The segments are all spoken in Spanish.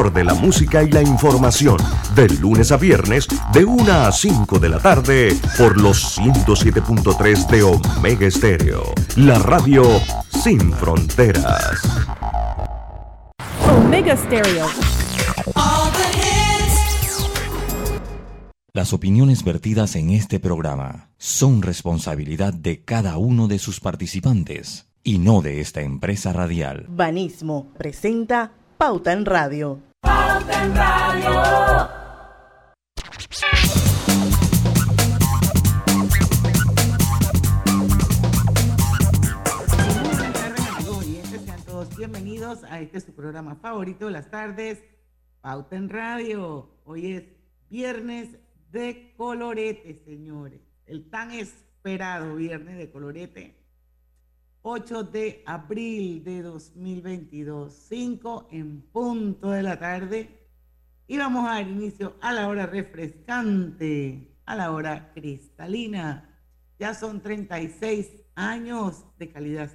mejor de la música y la información, de lunes a viernes, de 1 a 5 de la tarde, por los 107.3 de Omega Estéreo, la radio sin fronteras. Omega Estéreo. Las opiniones vertidas en este programa son responsabilidad de cada uno de sus participantes y no de esta empresa radial. Banismo presenta Pauta en Radio. ¡Pauta en Radio! Bienvenidos a este su programa favorito de las tardes, Pauta en Radio. Hoy es viernes de colorete, señores. El tan esperado viernes de colorete. 8 de abril de 2022, 5 en punto de la tarde. Y vamos a dar inicio a la hora refrescante, a la hora cristalina. Ya son 36 años de calidad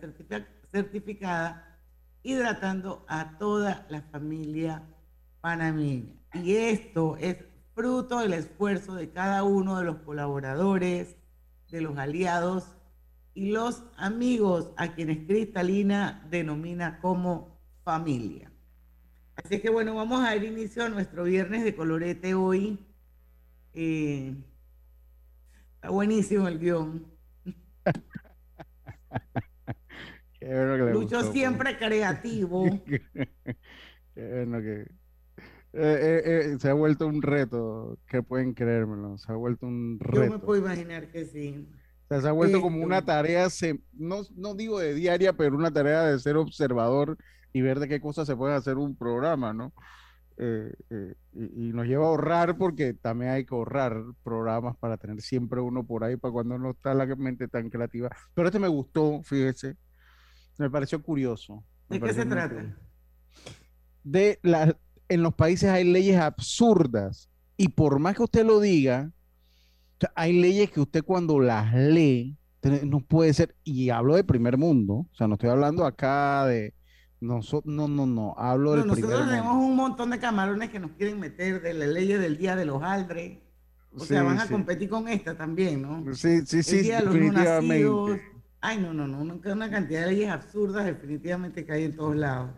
certificada. Hidratando a toda la familia panameña. Y esto es fruto del esfuerzo de cada uno de los colaboradores, de los aliados y los amigos a quienes Cristalina denomina como familia. Así que bueno, vamos a dar inicio a nuestro viernes de colorete hoy. Está buenísimo el guión. Lucho gustó, siempre pues. Creativo. Se ha vuelto un reto, que pueden creérmelo, se ha vuelto un reto. Yo me puedo imaginar que sí. O sea, se ha vuelto como una tarea, no digo de diaria, pero una tarea de ser observador y ver de qué cosas se puede hacer un programa, ¿no? Y nos lleva a ahorrar, porque también hay que ahorrar programas para tener siempre uno por ahí, para cuando no está la mente tan creativa. Pero este me gustó, fíjese. Me pareció curioso. ¿De qué se trata? En los países hay leyes absurdas, y por más que usted lo diga, hay leyes que usted cuando las lee, no puede ser, y hablo de primer mundo, o sea, no estoy hablando acá de... No, hablo del primer mundo. Nosotros tenemos un montón de camarones que nos quieren meter de las leyes del Día de los Hojaldres, o sea, van a competir con esta también, ¿no? Sí, el Día de los No Nacidos. Ay, no, una cantidad de leyes absurdas definitivamente que hay en todos lados.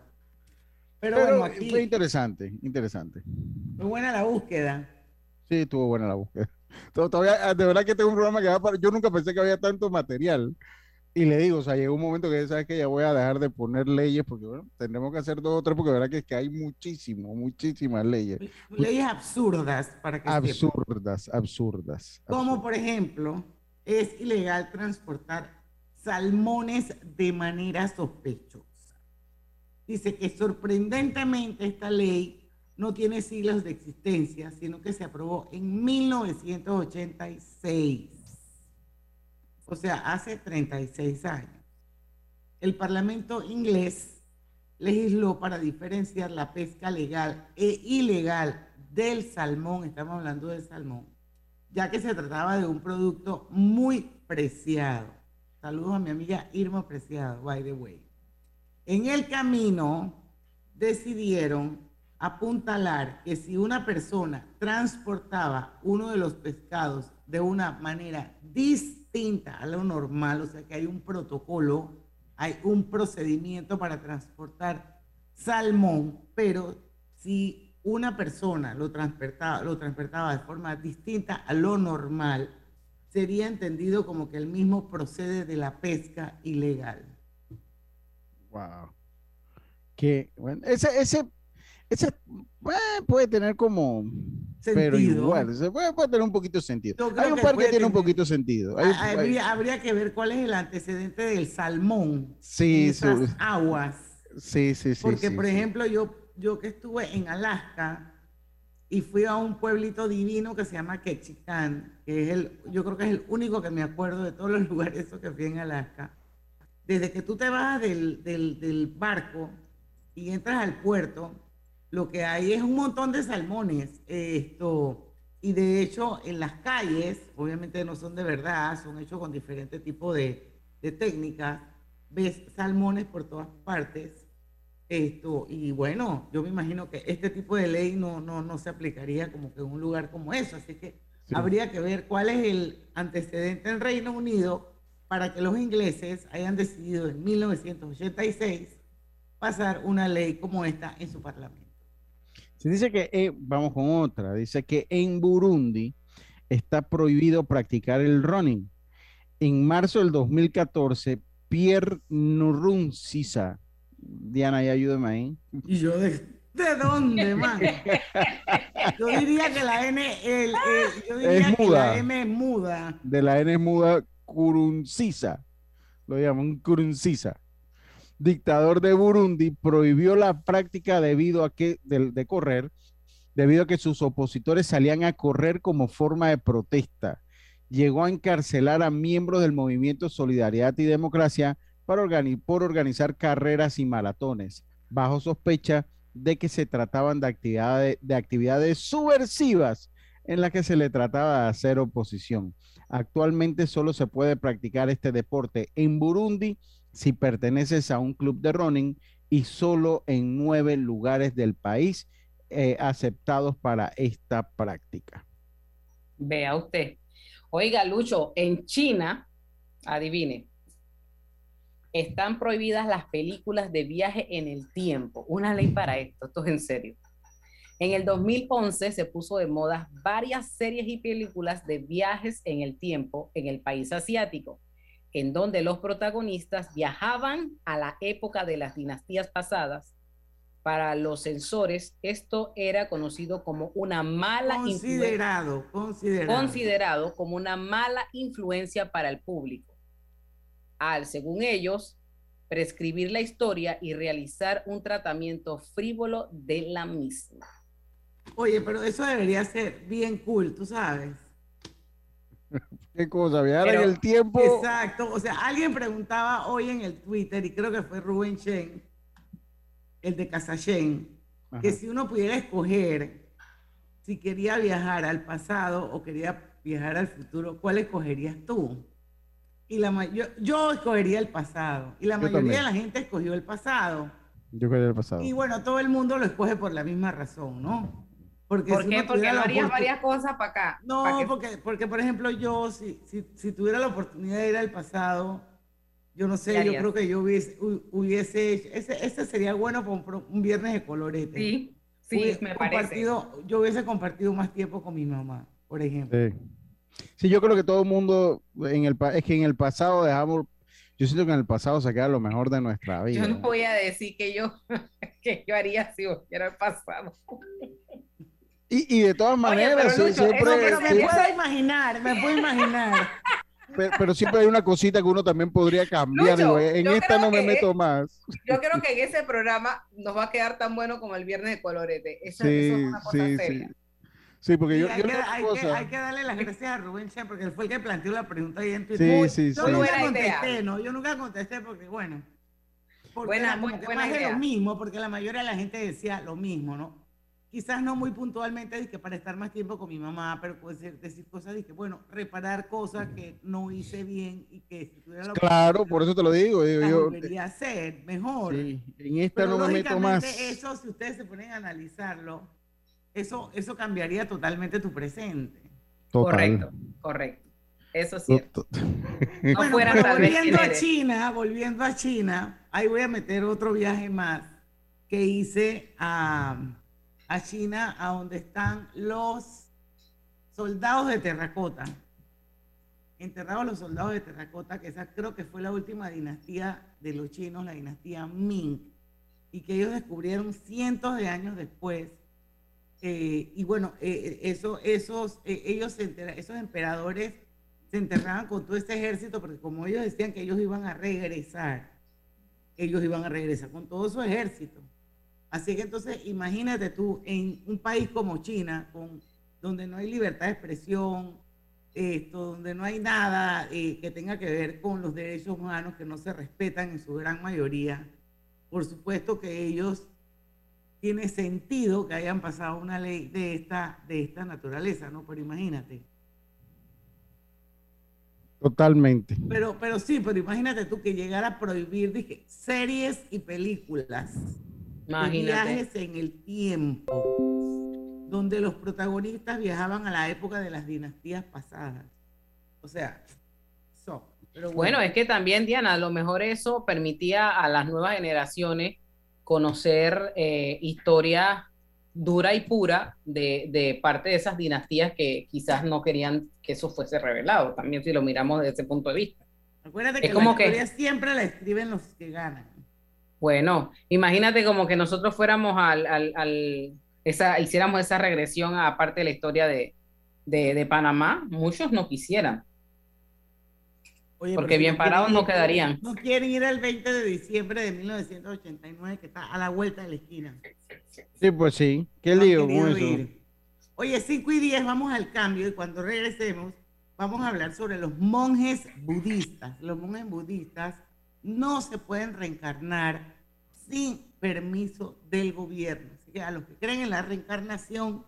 Pero bueno, aquí... Fue interesante. Fue buena la búsqueda. Sí, estuvo buena la búsqueda. Todavía, de verdad que tengo un programa que va para... Yo nunca pensé que había tanto material. Y le digo, o sea, llegó un momento que ¿sabes qué? Ya voy a dejar de poner leyes, porque bueno, tendremos que hacer dos o tres, porque de verdad que hay muchísimas leyes. Leyes absurdas, para que absurdas. Como, por ejemplo, es ilegal transportar salmones de manera sospechosa. Dice que sorprendentemente esta ley no tiene siglos de existencia, sino que se aprobó en 1986. O sea, hace 36 años. El Parlamento inglés legisló para diferenciar la pesca legal e ilegal del salmón, estamos hablando del salmón, ya que se trataba de un producto muy preciado. Saludos a mi amiga Irma Preciado, by the way. En el camino decidieron apuntalar que si una persona transportaba uno de los pescados de una manera distinta a lo normal, o sea que hay un protocolo, hay un procedimiento para transportar salmón, pero si una persona lo transportaba de forma distinta a lo normal, sería entendido como que el mismo procede de la pesca ilegal. Wow. Que bueno, ese puede tener como sentido. Pero igual, puede tener un poquito de sentido. Hay un par que tiene un poquito de sentido. Habría que ver cuál es el antecedente del salmón. Sí, en esas aguas. Sí. Porque por ejemplo, yo que estuve en Alaska. Y fui a un pueblito divino que se llama Ketchikan, que es yo creo que es el único que me acuerdo de todos los lugares esos que fui en Alaska. Desde que tú te bajas del barco y entras al puerto, lo que hay es un montón de salmones. Y de hecho, en las calles, obviamente no son de verdad, son hechos con diferentes tipos de técnicas, ves salmones por todas partes. Y bueno, yo me imagino que este tipo de ley no se aplicaría como que en un lugar como eso, así que sí, habría que ver cuál es el antecedente en Reino Unido para que los ingleses hayan decidido en 1986 pasar una ley como esta en su parlamento. Se dice que, vamos con otra, dice que en Burundi está prohibido practicar el running. En marzo del 2014, Pierre Nkurunziza, Diana, ya ayúdame ahí. ¿Y yo de dónde, man? Yo diría que la N yo diría es muda. Que la N es muda. De la N es muda, Nkurunziza. Lo llaman Nkurunziza. Dictador de Burundi prohibió la práctica debido a que de correr, debido a que sus opositores salían a correr como forma de protesta. Llegó a encarcelar a miembros del movimiento Solidaridad y Democracia por organizar carreras y maratones, bajo sospecha de que se trataban de actividades subversivas en las que se le trataba de hacer oposición. Actualmente solo se puede practicar este deporte en Burundi si perteneces a un club de running y solo en 9 lugares del país aceptados para esta práctica. Vea usted. Oiga, Lucho, en China, adivine, están prohibidas las películas de viaje en el tiempo. Una ley para esto es en serio. En el 2011 se puso de moda varias series y películas de viajes en el tiempo en el país asiático, en donde los protagonistas viajaban a la época de las dinastías pasadas. Para los censores, esto era conocido como una mala influencia. Considerado como una mala influencia para el público. Al, según ellos, prescribir la historia y realizar un tratamiento frívolo de la misma. Oye, pero eso debería ser bien cool, tú sabes. ¿Qué cosa? Viajar en el tiempo. Exacto, o sea, alguien preguntaba hoy en el Twitter, y creo que fue Rubén Chen, el de Casachén, que si uno pudiera escoger si quería viajar al pasado o quería viajar al futuro, ¿cuál escogerías tú? Y yo escogería el pasado. Y la mayoría también de la gente escogió el pasado. Yo escogería el pasado. Y bueno, todo el mundo lo escoge por la misma razón, ¿no? Porque ¿por qué? Porque haría varias cosas para acá. No, para que... porque por ejemplo, yo, si tuviera la oportunidad de ir al pasado, yo no sé, yo creo que yo hubiese hecho, ese sería bueno para un viernes de colorete. Sí, sí, me parece. Yo hubiese compartido más tiempo con mi mamá, por ejemplo. Sí, yo creo que todo el mundo, es que en el pasado dejamos, yo siento que en el pasado se queda lo mejor de nuestra vida. Yo no voy a decir que yo haría si volviera al pasado. Y de todas maneras, oye, pero Lucho, siempre... Me puedo imaginar. Pero siempre hay una cosita que uno también podría cambiar. Lucho, digo, en esta no me meto más. Yo creo que en ese programa nos va a quedar tan bueno como el viernes de colorete. Eso es una cosa seria. Sí, porque hay que darle las gracias a Rubén Chen, porque él fue el que planteó la pregunta ahí en Twitter. Yo nunca contesté, ¿no? Yo nunca contesté porque, bueno, es lo mismo, porque la mayoría de la gente decía lo mismo, ¿no? Quizás no muy puntualmente, dije, para estar más tiempo con mi mamá, pero puede ser decir cosas, dije, bueno, reparar cosas que no hice bien y que si tuviera la oportunidad, por eso te lo digo. Yo volvería a hacer mejor. Sí, en esta no me meto más. Eso, si ustedes se ponen a analizarlo, eso cambiaría totalmente tu presente. Total. Correcto. Eso es cierto. No bueno, fuera pero volviendo a China, ahí voy a meter otro viaje más que hice a China, a donde están los soldados de terracota. Enterrados los soldados de terracota, que esa creo que fue la última dinastía de los chinos, la dinastía Ming, y que ellos descubrieron cientos de años después. Y bueno, esos emperadores se enterraban con todo este ejército, porque como ellos decían que ellos iban a regresar con todo su ejército. Así que entonces imagínate tú en un país como China, donde no hay libertad de expresión, donde no hay nada que tenga que ver con los derechos humanos, que no se respetan en su gran mayoría. Por supuesto que ellos, tiene sentido que hayan pasado una ley de esta naturaleza, ¿no? Pero imagínate. Totalmente. Pero sí, pero imagínate tú que llegara a prohibir, dije, series y películas. Imagínate. Viajes en el tiempo, donde los protagonistas viajaban a la época de las dinastías pasadas. O sea, pero bueno, es que también, Diana, a lo mejor eso permitía a las nuevas generaciones conocer historia dura y pura de parte de esas dinastías que quizás no querían que eso fuese revelado, también si lo miramos desde ese punto de vista. Acuérdate que la historia siempre la escriben los que ganan. Bueno, imagínate como que nosotros fuéramos hiciéramos esa regresión a parte de la historia de Panamá, muchos no quisieran. Oye, porque bien parados no quedarían. No quieren ir al 20 de diciembre de 1989, que está a la vuelta de la esquina. Sí, pues sí. Qué lío con eso. Oye, 5:10, vamos al cambio, y cuando regresemos vamos a hablar sobre los monjes budistas. Los monjes budistas no se pueden reencarnar sin permiso del gobierno. Así que a los que creen en la reencarnación,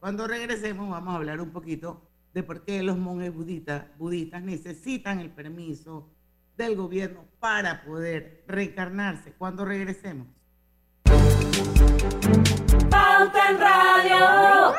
cuando regresemos vamos a hablar un poquito de por qué los monjes budistas necesitan el permiso del gobierno para poder reencarnarse. Cuando regresemos. ¡Pauta en Radio!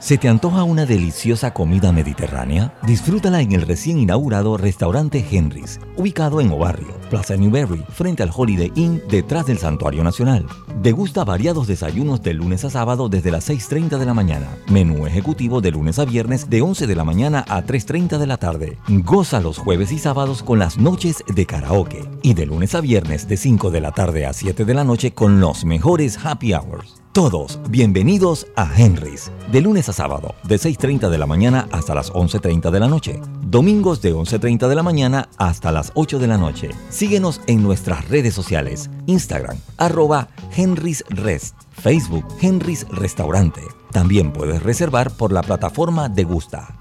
¿Se te antoja una deliciosa comida mediterránea? Disfrútala en el recién inaugurado restaurante Henry's, ubicado en Obarrio, Plaza Newberry, frente al Holiday Inn, detrás del Santuario Nacional. Degusta variados desayunos de lunes a sábado desde las 6:30 de la mañana. Menú ejecutivo de lunes a viernes de 11 de la mañana a 3:30 de la tarde. Goza los jueves y sábados con las noches de karaoke. Y de lunes a viernes de 5 de la tarde a 7 de la noche con los mejores happy hours. Todos bienvenidos a Henry's, de lunes a sábado, de 6:30 de la mañana hasta las 11:30 de la noche. Domingos de 11:30 de la mañana hasta las 8 de la noche. Síguenos en nuestras redes sociales, Instagram, @Henry'sRest, Facebook, Henry's Restaurante. También puedes reservar por la plataforma Degusta.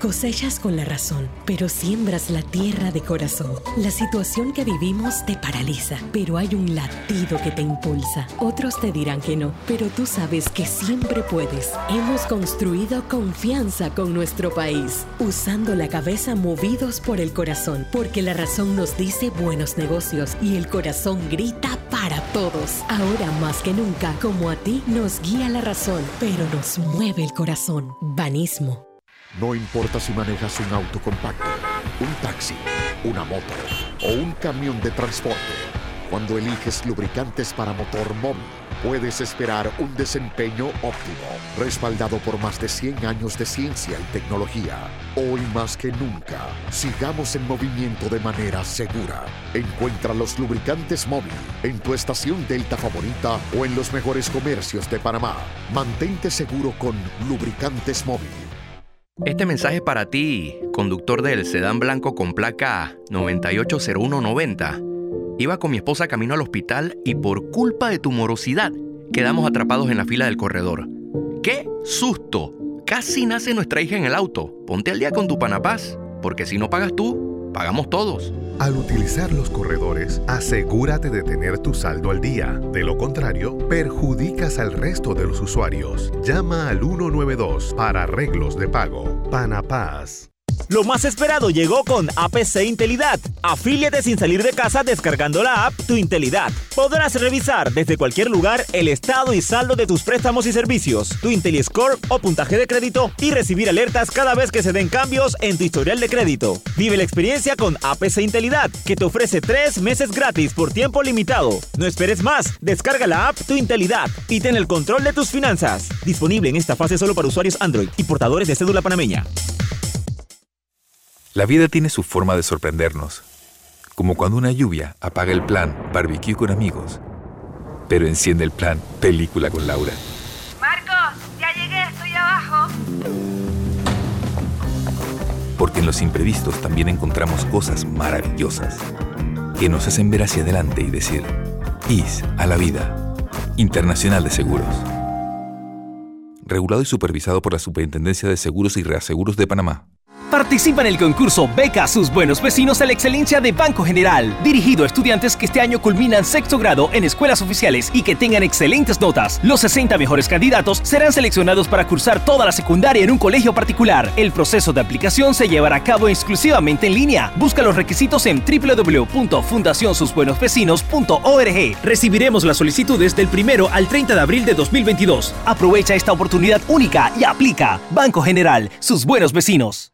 Cosechas con la razón, pero siembras la tierra de corazón. La situación que vivimos te paraliza, pero hay un latido que te impulsa. Otros te dirán que no, pero tú sabes que siempre puedes. Hemos construido confianza con nuestro país, usando la cabeza movidos por el corazón, porque la razón nos dice buenos negocios y el corazón grita para todos. Ahora más que nunca, como a ti, nos guía la razón, pero nos mueve el corazón. Banismo. No importa si manejas un auto compacto, un taxi, una moto o un camión de transporte. Cuando eliges lubricantes para motor Mobil, puedes esperar un desempeño óptimo, respaldado por más de 100 años de ciencia y tecnología. Hoy más que nunca, sigamos en movimiento de manera segura. Encuentra los lubricantes Mobil en tu estación Delta favorita o en los mejores comercios de Panamá. Mantente seguro con lubricantes Mobil. Este mensaje es para ti, conductor del sedán blanco con placa 980190. Iba con mi esposa camino al hospital y por culpa de tu morosidad quedamos atrapados en la fila del corredor. ¡Qué susto! Casi nace nuestra hija en el auto. Ponte al día con tu Panapaz, porque si no pagas tú, pagamos todos. Al utilizar los corredores, asegúrate de tener tu saldo al día. De lo contrario, perjudicas al resto de los usuarios. Llama al 192 para arreglos de pago. Panapaz. Lo más esperado llegó con APC Intelidad. Afíliate sin salir de casa descargando la app Tu Intelidad. Podrás revisar desde cualquier lugar el estado y saldo de tus préstamos y servicios, tu IntelliScore o puntaje de crédito y recibir alertas cada vez que se den cambios en tu historial de crédito. Vive la experiencia con APC Intelidad, que te ofrece 3 meses gratis por tiempo limitado. No esperes más, descarga la app Tu Intelidad y ten el control de tus finanzas. Disponible en esta fase solo para usuarios Android y portadores de cédula panameña. La vida tiene su forma de sorprendernos, como cuando una lluvia apaga el plan barbecue con amigos, pero enciende el plan película con Laura. Marcos, ya llegué, estoy abajo. Porque en los imprevistos también encontramos cosas maravillosas que nos hacen ver hacia adelante y decir, IS a la vida. Internacional de Seguros. Regulado y supervisado por la Superintendencia de Seguros y Reaseguros de Panamá. Participa en el concurso Beca Sus Buenos Vecinos a la Excelencia de Banco General, dirigido a estudiantes que este año culminan sexto grado en escuelas oficiales y que tengan excelentes notas. Los 60 mejores candidatos serán seleccionados para cursar toda la secundaria en un colegio particular. El proceso de aplicación se llevará a cabo exclusivamente en línea. Busca los requisitos en www.fundacionsusbuenosvecinos.org. Recibiremos las solicitudes del 1 al 30 de abril de 2022. Aprovecha esta oportunidad única y aplica. Banco General, sus buenos vecinos.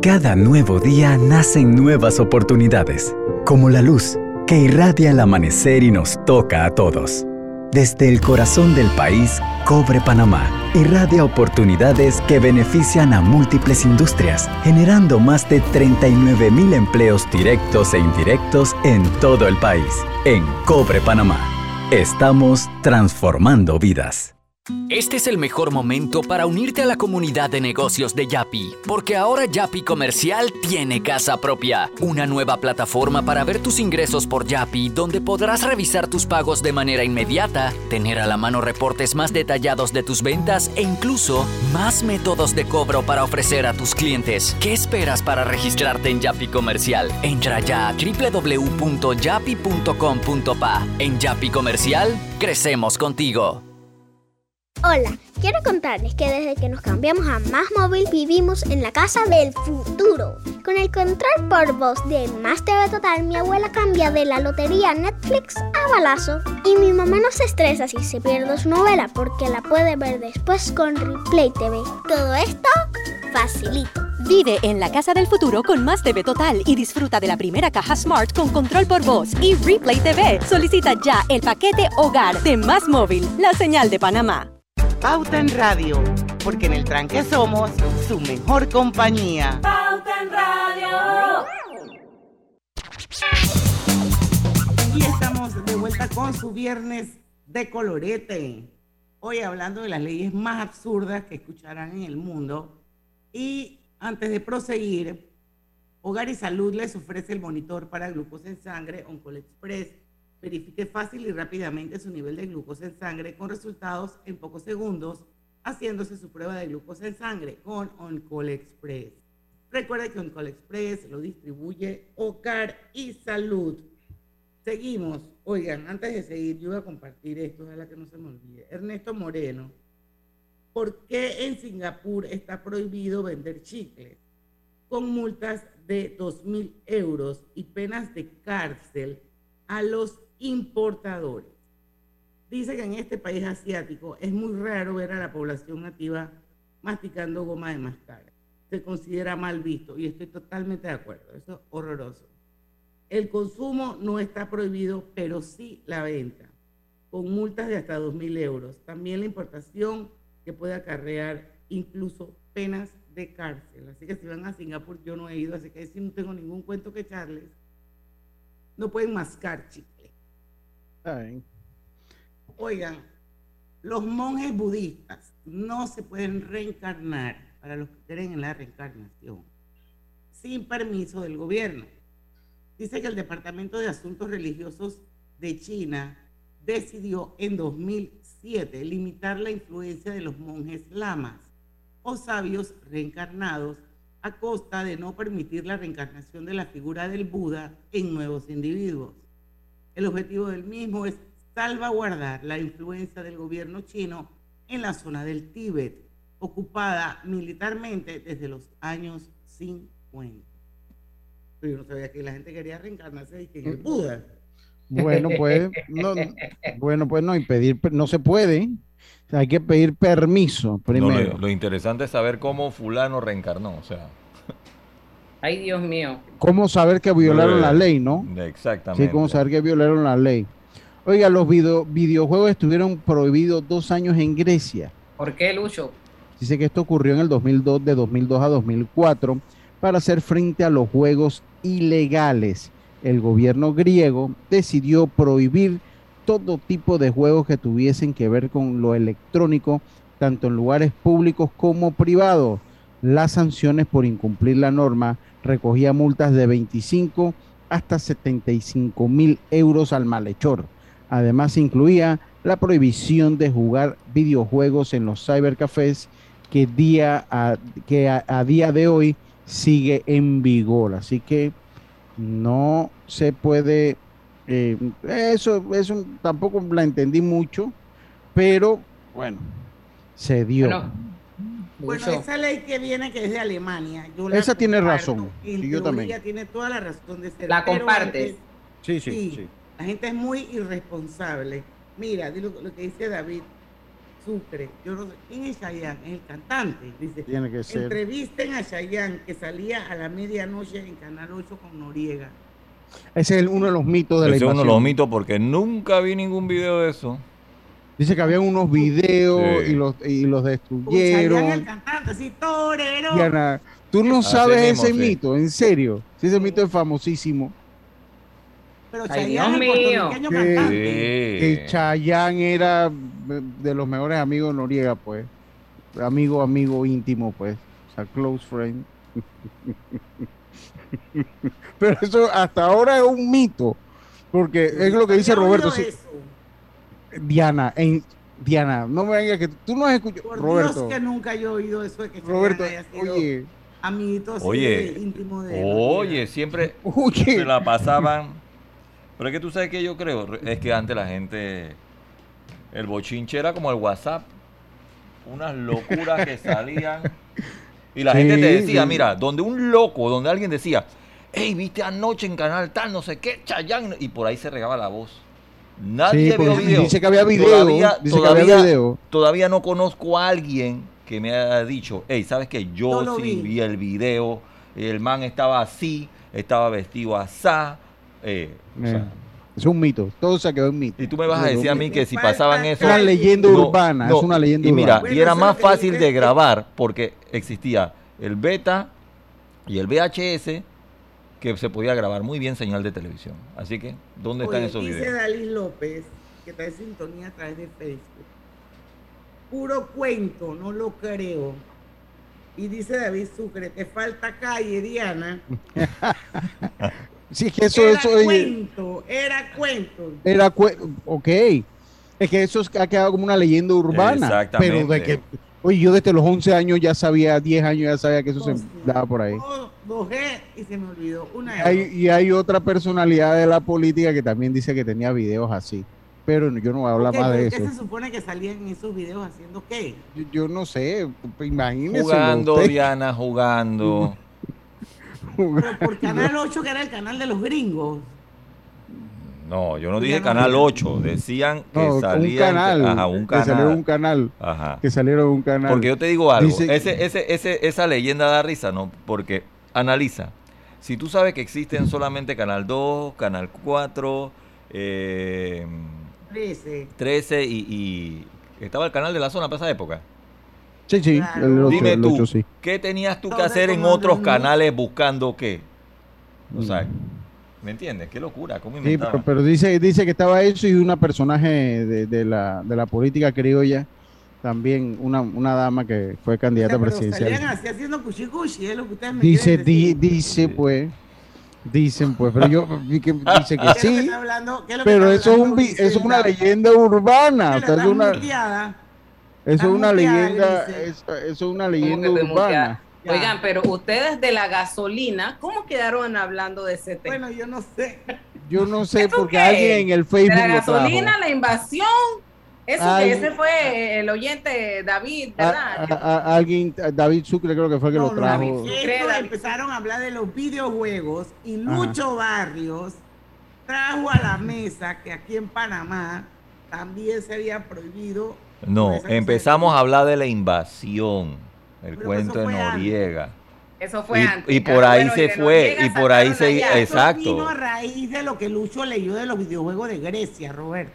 Cada nuevo día nacen nuevas oportunidades, como la luz que irradia el amanecer y nos toca a todos. Desde el corazón del país, Cobre Panamá irradia oportunidades que benefician a múltiples industrias, generando más de 39,000 empleos directos e indirectos en todo el país. En Cobre Panamá, estamos transformando vidas. Este es el mejor momento para unirte a la comunidad de negocios de Yappy, porque ahora Yappy Comercial tiene casa propia, una nueva plataforma para ver tus ingresos por Yappy, donde podrás revisar tus pagos de manera inmediata, tener a la mano reportes más detallados de tus ventas e incluso más métodos de cobro para ofrecer a tus clientes. ¿Qué esperas para registrarte en Yappy Comercial? Entra ya a www.yappy.com.pa. En Yappy Comercial, crecemos contigo. Hola, quiero contarles que desde que nos cambiamos a MásMóvil vivimos en la casa del futuro. Con el control por voz de Más TV Total, mi abuela cambia de la lotería Netflix a balazo. Y mi mamá no se estresa si se pierde su novela porque la puede ver después con Replay TV. Todo esto facilito. Vive en la casa del futuro con Más TV Total y disfruta de la primera caja Smart con control por voz y Replay TV. Solicita ya el paquete Hogar de MásMóvil, la señal de Panamá. Pauta en Radio, porque en el tranque somos su mejor compañía. Pauta en Radio. Y estamos de vuelta con su viernes de colorete. Hoy hablando de las leyes más absurdas que escucharán en el mundo. Y antes de proseguir, Hogar y Salud les ofrece el monitor para glucosa en sangre On-Call Express. Verifique fácil y rápidamente su nivel de glucosa en sangre con resultados en pocos segundos, haciéndose su prueba de glucosa en sangre con On-Call Express. Recuerde que On-Call Express lo distribuye Hogar y Salud. Seguimos. Oigan, antes de seguir, yo voy a compartir esto, ojalá que no se me olvide. Ernesto Moreno, ¿por qué en Singapur está prohibido vender chicles? Con multas de 2,000 euros y penas de cárcel a los importadores. Dice que en este país asiático es muy raro ver a la población nativa masticando goma de mascar. Se considera mal visto y estoy totalmente de acuerdo. Eso es horroroso. El consumo no está prohibido, pero sí la venta, con multas de hasta 2,000 euros. También la importación, que puede acarrear incluso penas de cárcel. Así que si van a Singapur, yo no he ido, así que si no tengo ningún cuento que echarles, no pueden mascar chicle. Ay. Oigan, los monjes budistas no se pueden reencarnar, para los que creen en la reencarnación, sin permiso del gobierno. Dice que el Departamento de Asuntos Religiosos de China decidió en 2007 limitar la influencia de los monjes lamas o sabios reencarnados, a costa de no permitir la reencarnación de la figura del Buda en nuevos individuos. El objetivo del mismo es salvaguardar la influencia del gobierno chino en la zona del Tíbet, ocupada militarmente desde los años 50. Pero yo no sabía que la gente quería reencarnarse y que en el Buda. No se puede. O sea, hay que pedir permiso primero. No, lo interesante es saber cómo fulano reencarnó, o sea. Ay, Dios mío. Cómo saber que violaron la ley, ¿no? Exactamente. Sí, cómo saber que violaron la ley. Oiga, los videojuegos estuvieron prohibidos 2 años en Grecia. ¿Por qué, Lucho? Dice que esto ocurrió en el 2002, de 2002 a 2004, para hacer frente a los juegos ilegales. El gobierno griego decidió prohibir todo tipo de juegos que tuviesen que ver con lo electrónico, tanto en lugares públicos como privados. Las sanciones por incumplir la norma recogía multas de 25 hasta 75,000 euros al malhechor. Además, incluía la prohibición de jugar videojuegos en los cybercafés que a día de hoy sigue en vigor, así que no se puede, eso tampoco la entendí mucho, pero bueno, se dio. Bueno, esa ley que viene, que es de Alemania, esa tiene razón, y yo también. Ella tiene toda la razón de ser. La compartes. Sí. La gente es muy irresponsable. Mira, lo que dice David Sucre, yo no sé quién es Chayanne, es el cantante. Dice, tiene que ser. Entrevisten a Chayanne, que salía a la medianoche en Canal 8 con Noriega. Ese es uno de los mitos de la invasión. Es uno de los mitos, porque nunca vi ningún video de eso. Dice que había unos videos y los destruyeron. Chayanne, el cantante, sí, torero. Diana, tú no sabes ese mito, en serio. Sí, ese mito es famosísimo. Pero Chayanne, Chayanne era de los mejores amigos de Noriega, pues. Amigo íntimo, pues. O sea, close friend. Pero eso hasta ahora es un mito. Porque es lo que dice Roberto. Sí. Diana, no me vengas que tú no has escuchado. Por Roberto. Dios, que nunca yo he oído eso de que Roberto haya sido amiguitos íntimo de Noriega. Siempre se la pasaban. Pero es que tú sabes que yo creo, es que antes la gente, el bochinche era como el WhatsApp, unas locuras que salían y la gente te decía, mira, donde alguien decía, hey, viste anoche en Canal tal, no sé qué, Chayanne, y por ahí se regaba la voz. Nadie vio video. Dice que había video. Todavía no conozco a alguien que me haya dicho, hey, ¿sabes qué? Yo no vi el video, el man estaba así, estaba vestido así. O sea, es un mito, todo se quedó en mito. Y tú me vas a decir a mí que si pasaban eso, es una leyenda urbana, es una leyenda urbana. Y mira, y era más fácil de grabar porque existía el beta y el VHS, que se podía grabar muy bien señal de televisión. Así que, ¿dónde están esos videos? Dice Dalí López, que está en sintonía a través de Facebook. Puro cuento, no lo creo. Y dice David Sucre, te falta calle, Diana. Sí, es que era cuento. Ok, es que eso ha quedado como una leyenda urbana. Exactamente. Pero de que, oye, yo desde los 11 años ya sabía, 10 años ya sabía que eso se daba por ahí. Y se me olvidó. Hay otra personalidad de la política que también dice que tenía videos así. Pero yo no voy a hablar más de eso. ¿Qué se supone que salían esos videos haciendo qué? Yo no sé, imagínese. Jugando, Diana, jugando. Pero por Canal 8, que era el canal de los gringos. No, yo no dije Canal 8, decían que salieron un canal. Porque yo te digo algo, esa leyenda da risa, ¿no? Porque analiza, si tú sabes que existen solamente Canal 2, Canal 4, 13 y estaba el canal de la zona para esa época. Sí, claro. El 8, dime el 8, tú, sí. ¿Qué tenías tú que hacer en otros canales buscando qué? O sea, ¿me entiendes? Qué locura, cómo inventaban. Sí, pero dice que estaba eso y una personaje de la política criolla, también una dama que fue candidata presidencial. Salían así haciendo cuchicuchi, es lo que ustedes me quieren decir. Dicen pues, pero yo dice que sí, pero eso es una leyenda urbana. Eso es una leyenda, urbana. Oigan, pero ustedes de la gasolina, ¿cómo quedaron hablando de ese tema? Bueno, yo no sé. Yo no sé porque alguien en el Facebook de la gasolina, lo trajo. La invasión. Ese fue el oyente David, ¿verdad? David Sucre creo que fue el que lo trajo. Empezaron a hablar de los videojuegos y Lucho Barrios trajo a la mesa que aquí en Panamá también se había prohibido. No, empezamos a hablar de la invasión, el cuento de Noriega. Eso fue antes. Y por ahí se fue, y por ahí se... Exacto. Vino a raíz de lo que Lucho leyó de los videojuegos de Grecia, Roberto.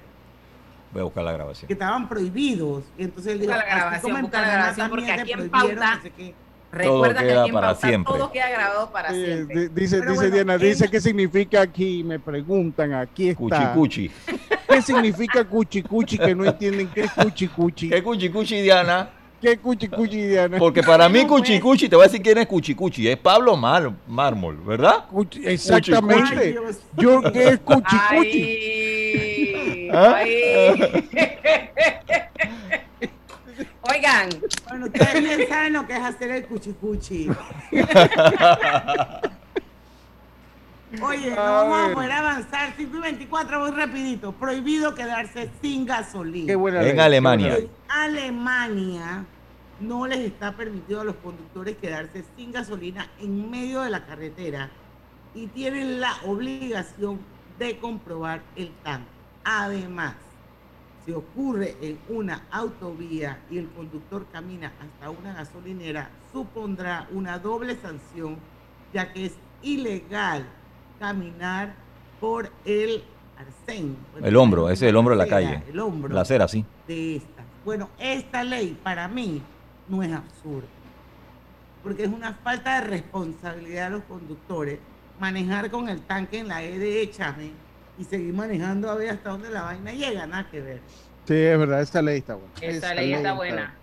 Voy a buscar la grabación. Que estaban prohibidos. Entonces él dijo, busca la grabación, porque aquí en pauta... No sé qué. Recuerda que aquí en pauta todo queda grabado para siempre. Dice Diana, dice qué significa aquí, me preguntan, aquí está. Cuchicuchi. ¿Qué significa cuchicuchi? Que no entienden qué es cuchicuchi. ¿Qué cuchicuchi, Diana? ¿Qué cuchicuchi, Diana? Porque para mí cuchicuchi, te voy a decir quién es cuchicuchi. Es Pablo Mármol, ¿verdad? Exactamente. Cuchicuchi. Yo, ¿qué es cuchicuchi? Ay. Oigan. Bueno, ustedes bien saben lo que es hacer el cuchicuchi. Oye, no vamos a poder avanzar. 5 y 24, voy rapidito. Prohibido quedarse sin gasolina. Qué buena en Alemania. En Alemania no les está permitido a los conductores quedarse sin gasolina en medio de la carretera y tienen la obligación de comprobar el tanque. Además, si ocurre en una autovía y el conductor camina hasta una gasolinera, supondrá una doble sanción, ya que es ilegal caminar por el arcén. Bueno, el hombro, ese es el hombro de la calle. El hombro. La acera, sí. De esta. Bueno, esta ley para mí no es absurda, porque es una falta de responsabilidad de los conductores manejar con el tanque en la E de échame y seguir manejando a ver hasta dónde la vaina llega, nada que ver. Sí, es verdad, esta ley está buena. Esta ley está buena.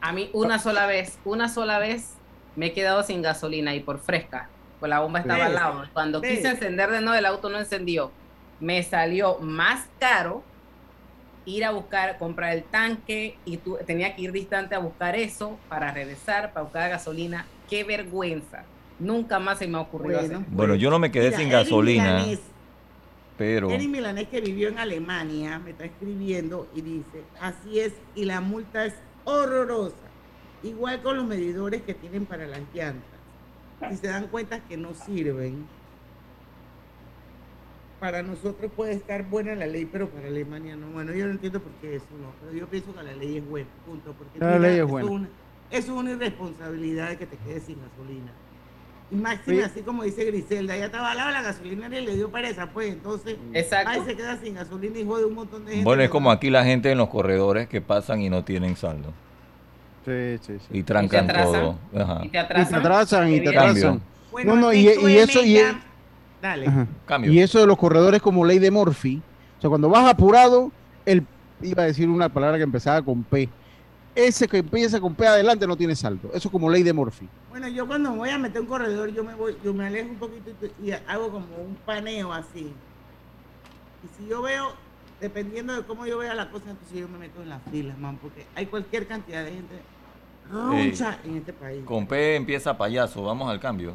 A mí una sola vez me he quedado sin gasolina y por fresca, pues la bomba estaba al lado. Cuando quise encender de nuevo, el auto no encendió. Me salió más caro ir a buscar, comprar el tanque y tenía que ir distante a buscar eso para regresar, para buscar gasolina. ¡Qué vergüenza! Nunca más se me ha ocurrido hacer. Bueno, yo no me quedé sin gasolina. Pero Eri Milanés, que vivió en Alemania, me está escribiendo y dice, así es, y la multa es horrorosa. Igual con los medidores que tienen para las llantas. Si se dan cuenta que no sirven, para nosotros puede estar buena la ley, pero para Alemania no. Bueno, yo no entiendo por qué eso no, pero yo pienso que la ley es buena, punto. Porque la ley es buena. Es una irresponsabilidad de que te quedes sin gasolina. Y máximo, sí, así como dice Griselda, ya estaba al lado de la gasolinera y le dio pereza, pues entonces ahí se queda sin gasolina y jode un montón de gente. Bueno, es como aquí la gente en los corredores que pasan y no tienen saldo. Sí, sí, sí. Y trancan todo. Ajá. Y te atrasan. Bueno, no, y eso de los corredores como ley de Murphy. O sea, cuando vas apurado, iba a decir una palabra que empezaba con P. Ese que empieza con P adelante no tiene saldo. Eso como ley de Murphy. Bueno, yo cuando voy a meter un corredor, yo me alejo un poquito y hago como un paneo así. Y si yo veo, dependiendo de cómo yo vea la cosa, entonces yo me meto en las filas, man, porque hay cualquier cantidad de gente roncha en este país. Con P empieza payaso, vamos al cambio.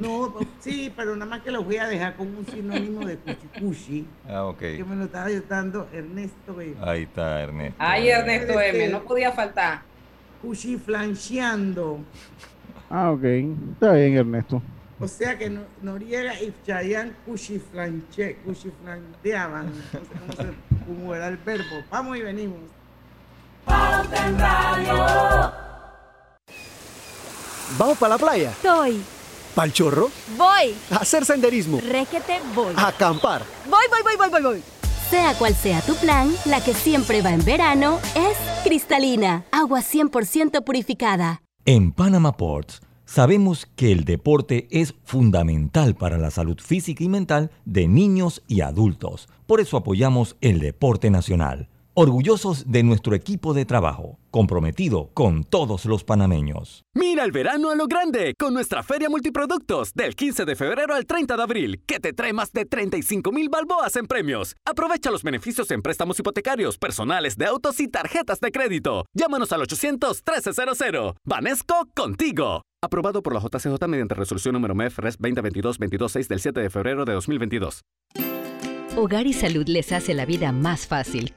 No, pues, sí, pero nada más que los voy a dejar con un sinónimo de cuchicuchi. Ah, ok. Que me lo estaba ayudando Ernesto B. Ahí está, Ernesto. Ay, Ernesto M, no podía faltar. Cuchiflancheando. Ah, ok. Está bien, Ernesto. O sea que Noriega y Chayanne cuchiflanteaban. No sé cómo era el verbo. Vamos y venimos. ¡Pauta en Radio! ¿Vamos para la playa? Estoy. ¿Pal chorro? Voy. A hacer senderismo. Réquete, voy. A acampar. Voy. Sea cual sea tu plan, la que siempre va en verano es Cristalina, agua 100% purificada. En Panama Ports sabemos que el deporte es fundamental para la salud física y mental de niños y adultos. Por eso apoyamos el deporte nacional. Orgullosos de nuestro equipo de trabajo, comprometido con todos los panameños. Mira el verano a lo grande con nuestra Feria Multiproductos del 15 de febrero al 30 de abril, que te trae más de 35,000 balboas en premios. Aprovecha los beneficios en préstamos hipotecarios, personales de autos y tarjetas de crédito. Llámanos al 800-1300. Banesco contigo. Aprobado por la JCJ mediante resolución número MEF Res 2022-226 del 7 de febrero de 2022. Hogar y Salud les hace la vida más fácil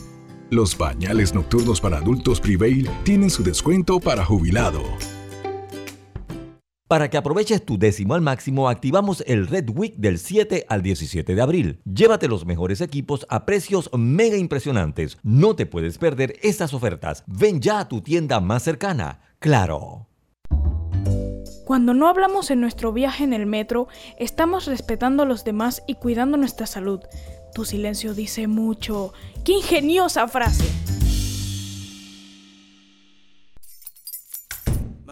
Los pañales nocturnos para adultos Prevail tienen su descuento para jubilado. Para que aproveches tu décimo al máximo, activamos el Red Week del 7 al 17 de abril. Llévate los mejores equipos a precios mega impresionantes. No te puedes perder estas ofertas. Ven ya a tu tienda más cercana. ¡Claro! Cuando no hablamos en nuestro viaje en el metro, estamos respetando a los demás y cuidando nuestra salud. Tu silencio dice mucho. ¡Qué ingeniosa frase!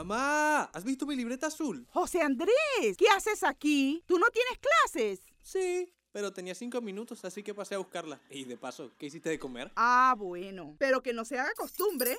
Mamá, ¿has visto mi libreta azul? José Andrés, ¿qué haces aquí? ¿Tú no tienes clases? Sí, pero tenía 5 minutos, así que pasé a buscarla. Y de paso, ¿qué hiciste de comer? Ah, bueno, pero que no se haga costumbre.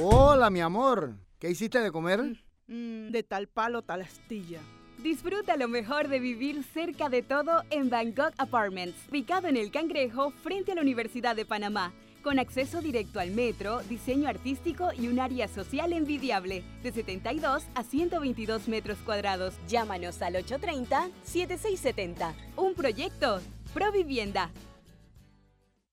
Hola, mi amor, ¿qué hiciste de comer? De tal palo, tal astilla. Disfruta lo mejor de vivir cerca de todo en Bangkok Apartments, ubicado en El Cangrejo, frente a la Universidad de Panamá. Con acceso directo al metro, diseño artístico y un área social envidiable, de 72 a 122 metros cuadrados. Llámanos al 830-7670. Un proyecto Provivienda.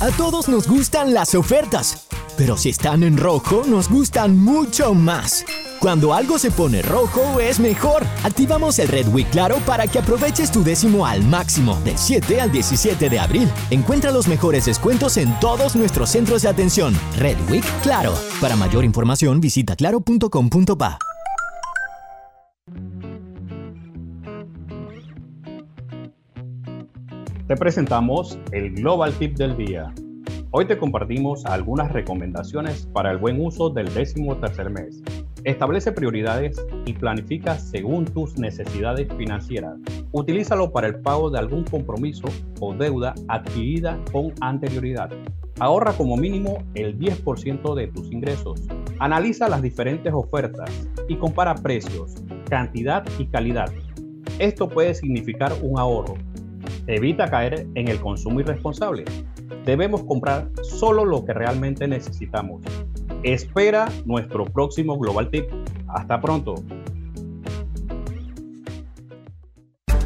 A todos nos gustan las ofertas, pero si están en rojo, nos gustan mucho más. Cuando algo se pone rojo, es mejor. Activamos el Red Week Claro para que aproveches tu décimo al máximo, del 7 al 17 de abril. Encuentra los mejores descuentos en todos nuestros centros de atención. Red Week Claro. Para mayor información, visita claro.com.pa. Te presentamos el Global Tip del Día. Hoy te compartimos algunas recomendaciones para el buen uso del 13º mes. Establece prioridades y planifica según tus necesidades financieras. Utilízalo para el pago de algún compromiso o deuda adquirida con anterioridad. Ahorra como mínimo el 10% de tus ingresos. Analiza las diferentes ofertas y compara precios, cantidad y calidad. Esto puede significar un ahorro. Evita caer en el consumo irresponsable. Debemos comprar solo lo que realmente necesitamos. Espera nuestro próximo Global Tip. Hasta pronto.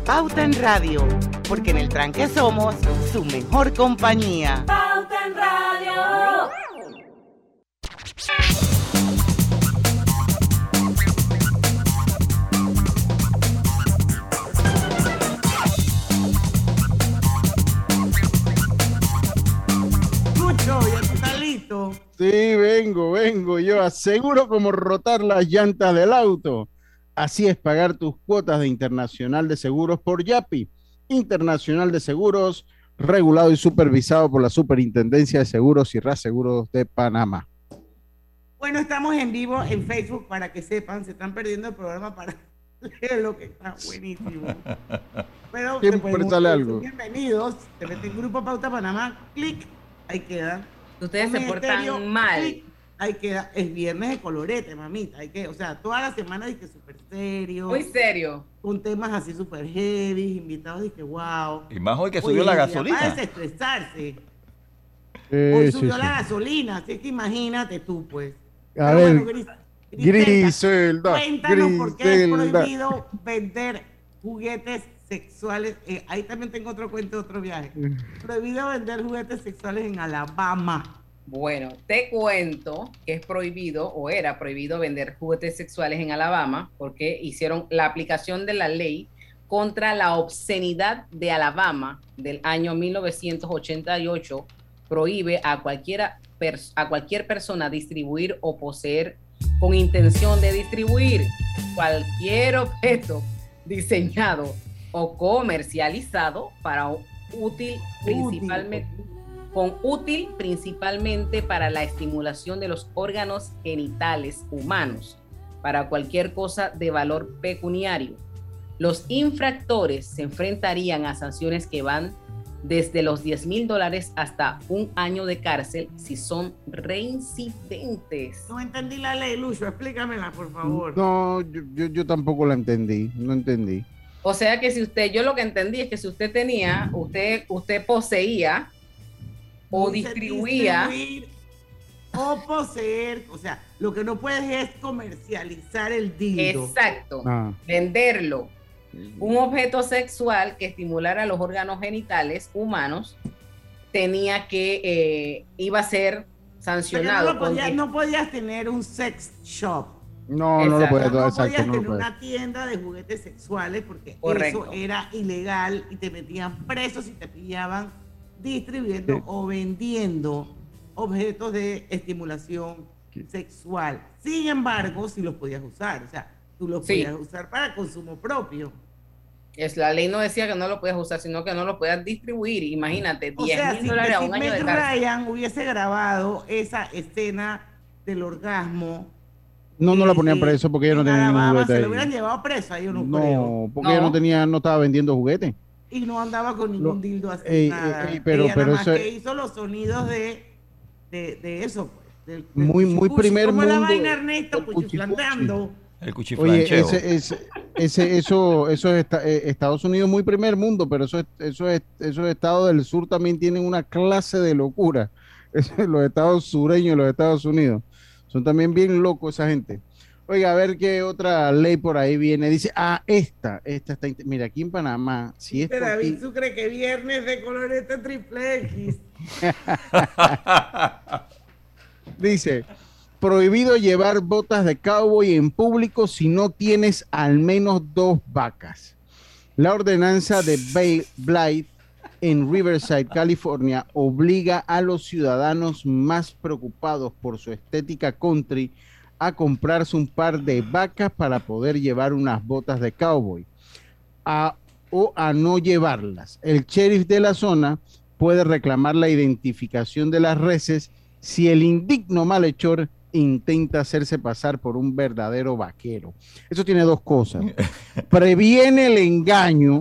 Pauta en Radio, porque en el tranque somos su mejor compañía. Pauta en Radio. Sí, vengo yo, aseguro como rotar las llantas del auto. Así es pagar tus cuotas de Internacional de Seguros por Yappy. Internacional de Seguros, regulado y supervisado por la Superintendencia de Seguros y Reaseguros de Panamá. Bueno, estamos en vivo en Facebook, para que sepan, se están perdiendo el programa para leer lo que está buenísimo. Pero siempre sale algo. Bienvenidos, te meten Grupo Pauta Panamá, clic, ahí queda. Ustedes se portan mal. Hay que, es viernes de colorete, mamita. Hay que, o sea, toda la semana dije súper serio. Muy serio. Con temas así súper heavy, invitados dije wow. Y más hoy que subió la gasolina. Para desestresarse. Hoy subió la gasolina, así que imagínate tú, pues. A ver, bueno, Griselda. Cuéntanos por qué es prohibido vender juguetes sexuales, ahí también tengo otro cuento de otro viaje. Prohibido vender juguetes sexuales en Alabama. Bueno, te cuento que es prohibido o era prohibido vender juguetes sexuales en Alabama porque hicieron la aplicación de la ley contra la obscenidad de Alabama del año 1988. Prohíbe a cualquier persona distribuir o poseer con intención de distribuir cualquier objeto diseñado o comercializado para útil principalmente para la estimulación de los órganos genitales humanos, para cualquier cosa de valor pecuniario. Los infractores se enfrentarían a sanciones que van desde los $10,000 hasta un año de cárcel si son reincidentes. No entendí la ley, Lucho, explícamela, por favor. No, yo tampoco la entendí, no entendí. O sea que si usted, yo lo que entendí es que si usted tenía, usted poseía o distribuía. O poseer, o sea, lo que no puedes es comercializar el dildo. Exacto, venderlo. Un objeto sexual que estimulara los órganos genitales humanos tenía que, iba a ser sancionado. O sea, no podías tener un sex shop. No, no lo puede todo, exacto. No podías tener una tienda de juguetes sexuales porque eso era ilegal y te metían presos y te pillaban distribuyendo o vendiendo objetos de estimulación sexual. Sin embargo, sí los podías usar, o sea, tú los podías usar para consumo propio. Es, la ley no decía que no lo podías usar, sino que no lo podías distribuir. Imagínate, $10,000 a un año de cárcel. Si Meg Ryan hubiese grabado esa escena del orgasmo... No, no la ponían preso porque ellos no tenían ningún juguete. Se lo hubieran llevado preso, yo no creo. No, porque ella no tenía, no estaba vendiendo juguetes. Y no andaba con ningún dildo así, nada. Pero eso... que hizo los sonidos de eso, pues. Muy primer mundo. Como la vaina Ernesto, cuchiflanteando. El cuchiflancheo. Oye, eso es Estados Unidos, muy primer mundo, pero esos estados del sur también tienen una clase de locura. Los estados sureños, los Estados Unidos. Son también bien locos esa gente. Oiga, a ver qué otra ley por ahí viene. Dice, esta está... Mira, aquí en Panamá... Si esto David aquí... Sucre, que viernes de color este triple X. Dice, prohibido llevar botas de cowboy en público si no tienes al menos 2 vacas. La ordenanza de Blythe en Riverside, California, obliga a los ciudadanos más preocupados por su estética country a comprarse un par de vacas para poder llevar unas botas de cowboy o a no llevarlas. El sheriff de la zona puede reclamar la identificación de las reses si el indigno malhechor intenta hacerse pasar por un verdadero vaquero. Eso tiene 2 cosas. Previene el engaño...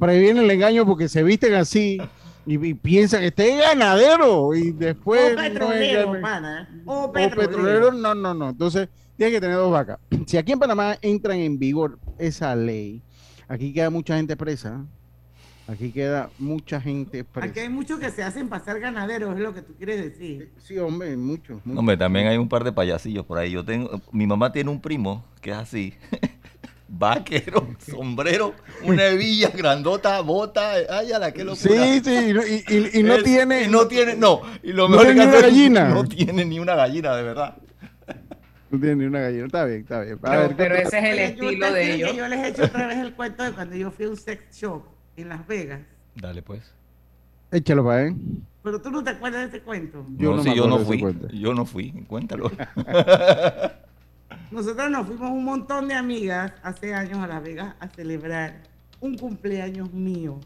previene el engaño porque se visten así y piensan que este es ganadero y después... O petrolero, no pana. O petrolero, no. Entonces, tiene que tener 2 vacas. Si aquí en Panamá entran en vigor esa ley, aquí queda mucha gente presa. Aquí queda mucha gente presa. Aquí hay muchos que se hacen pasar ganaderos, es lo que tú quieres decir. Sí, hombre, muchos. Hombre, también hay un par de payasillos por ahí. Mi mamá tiene un primo que es así... Vaquero, sombrero, una hebilla grandota, bota, ay, a la que locura. Sí, y no tiene... Y no tiene, no, y lo mejor no tiene ni una gallina. No tiene ni una gallina, de verdad. No tiene ni una gallina, está bien. A ver, pero ese es el estilo de ellos. Yo les he hecho otra vez el cuento de cuando yo fui a un sex shop en Las Vegas. Dale, pues. Échalo para él. Pero tú no te acuerdas de ese cuento. Yo no fui, cuéntalo. Nosotros nos fuimos un montón de amigas hace años a Las Vegas a celebrar un cumpleaños mío.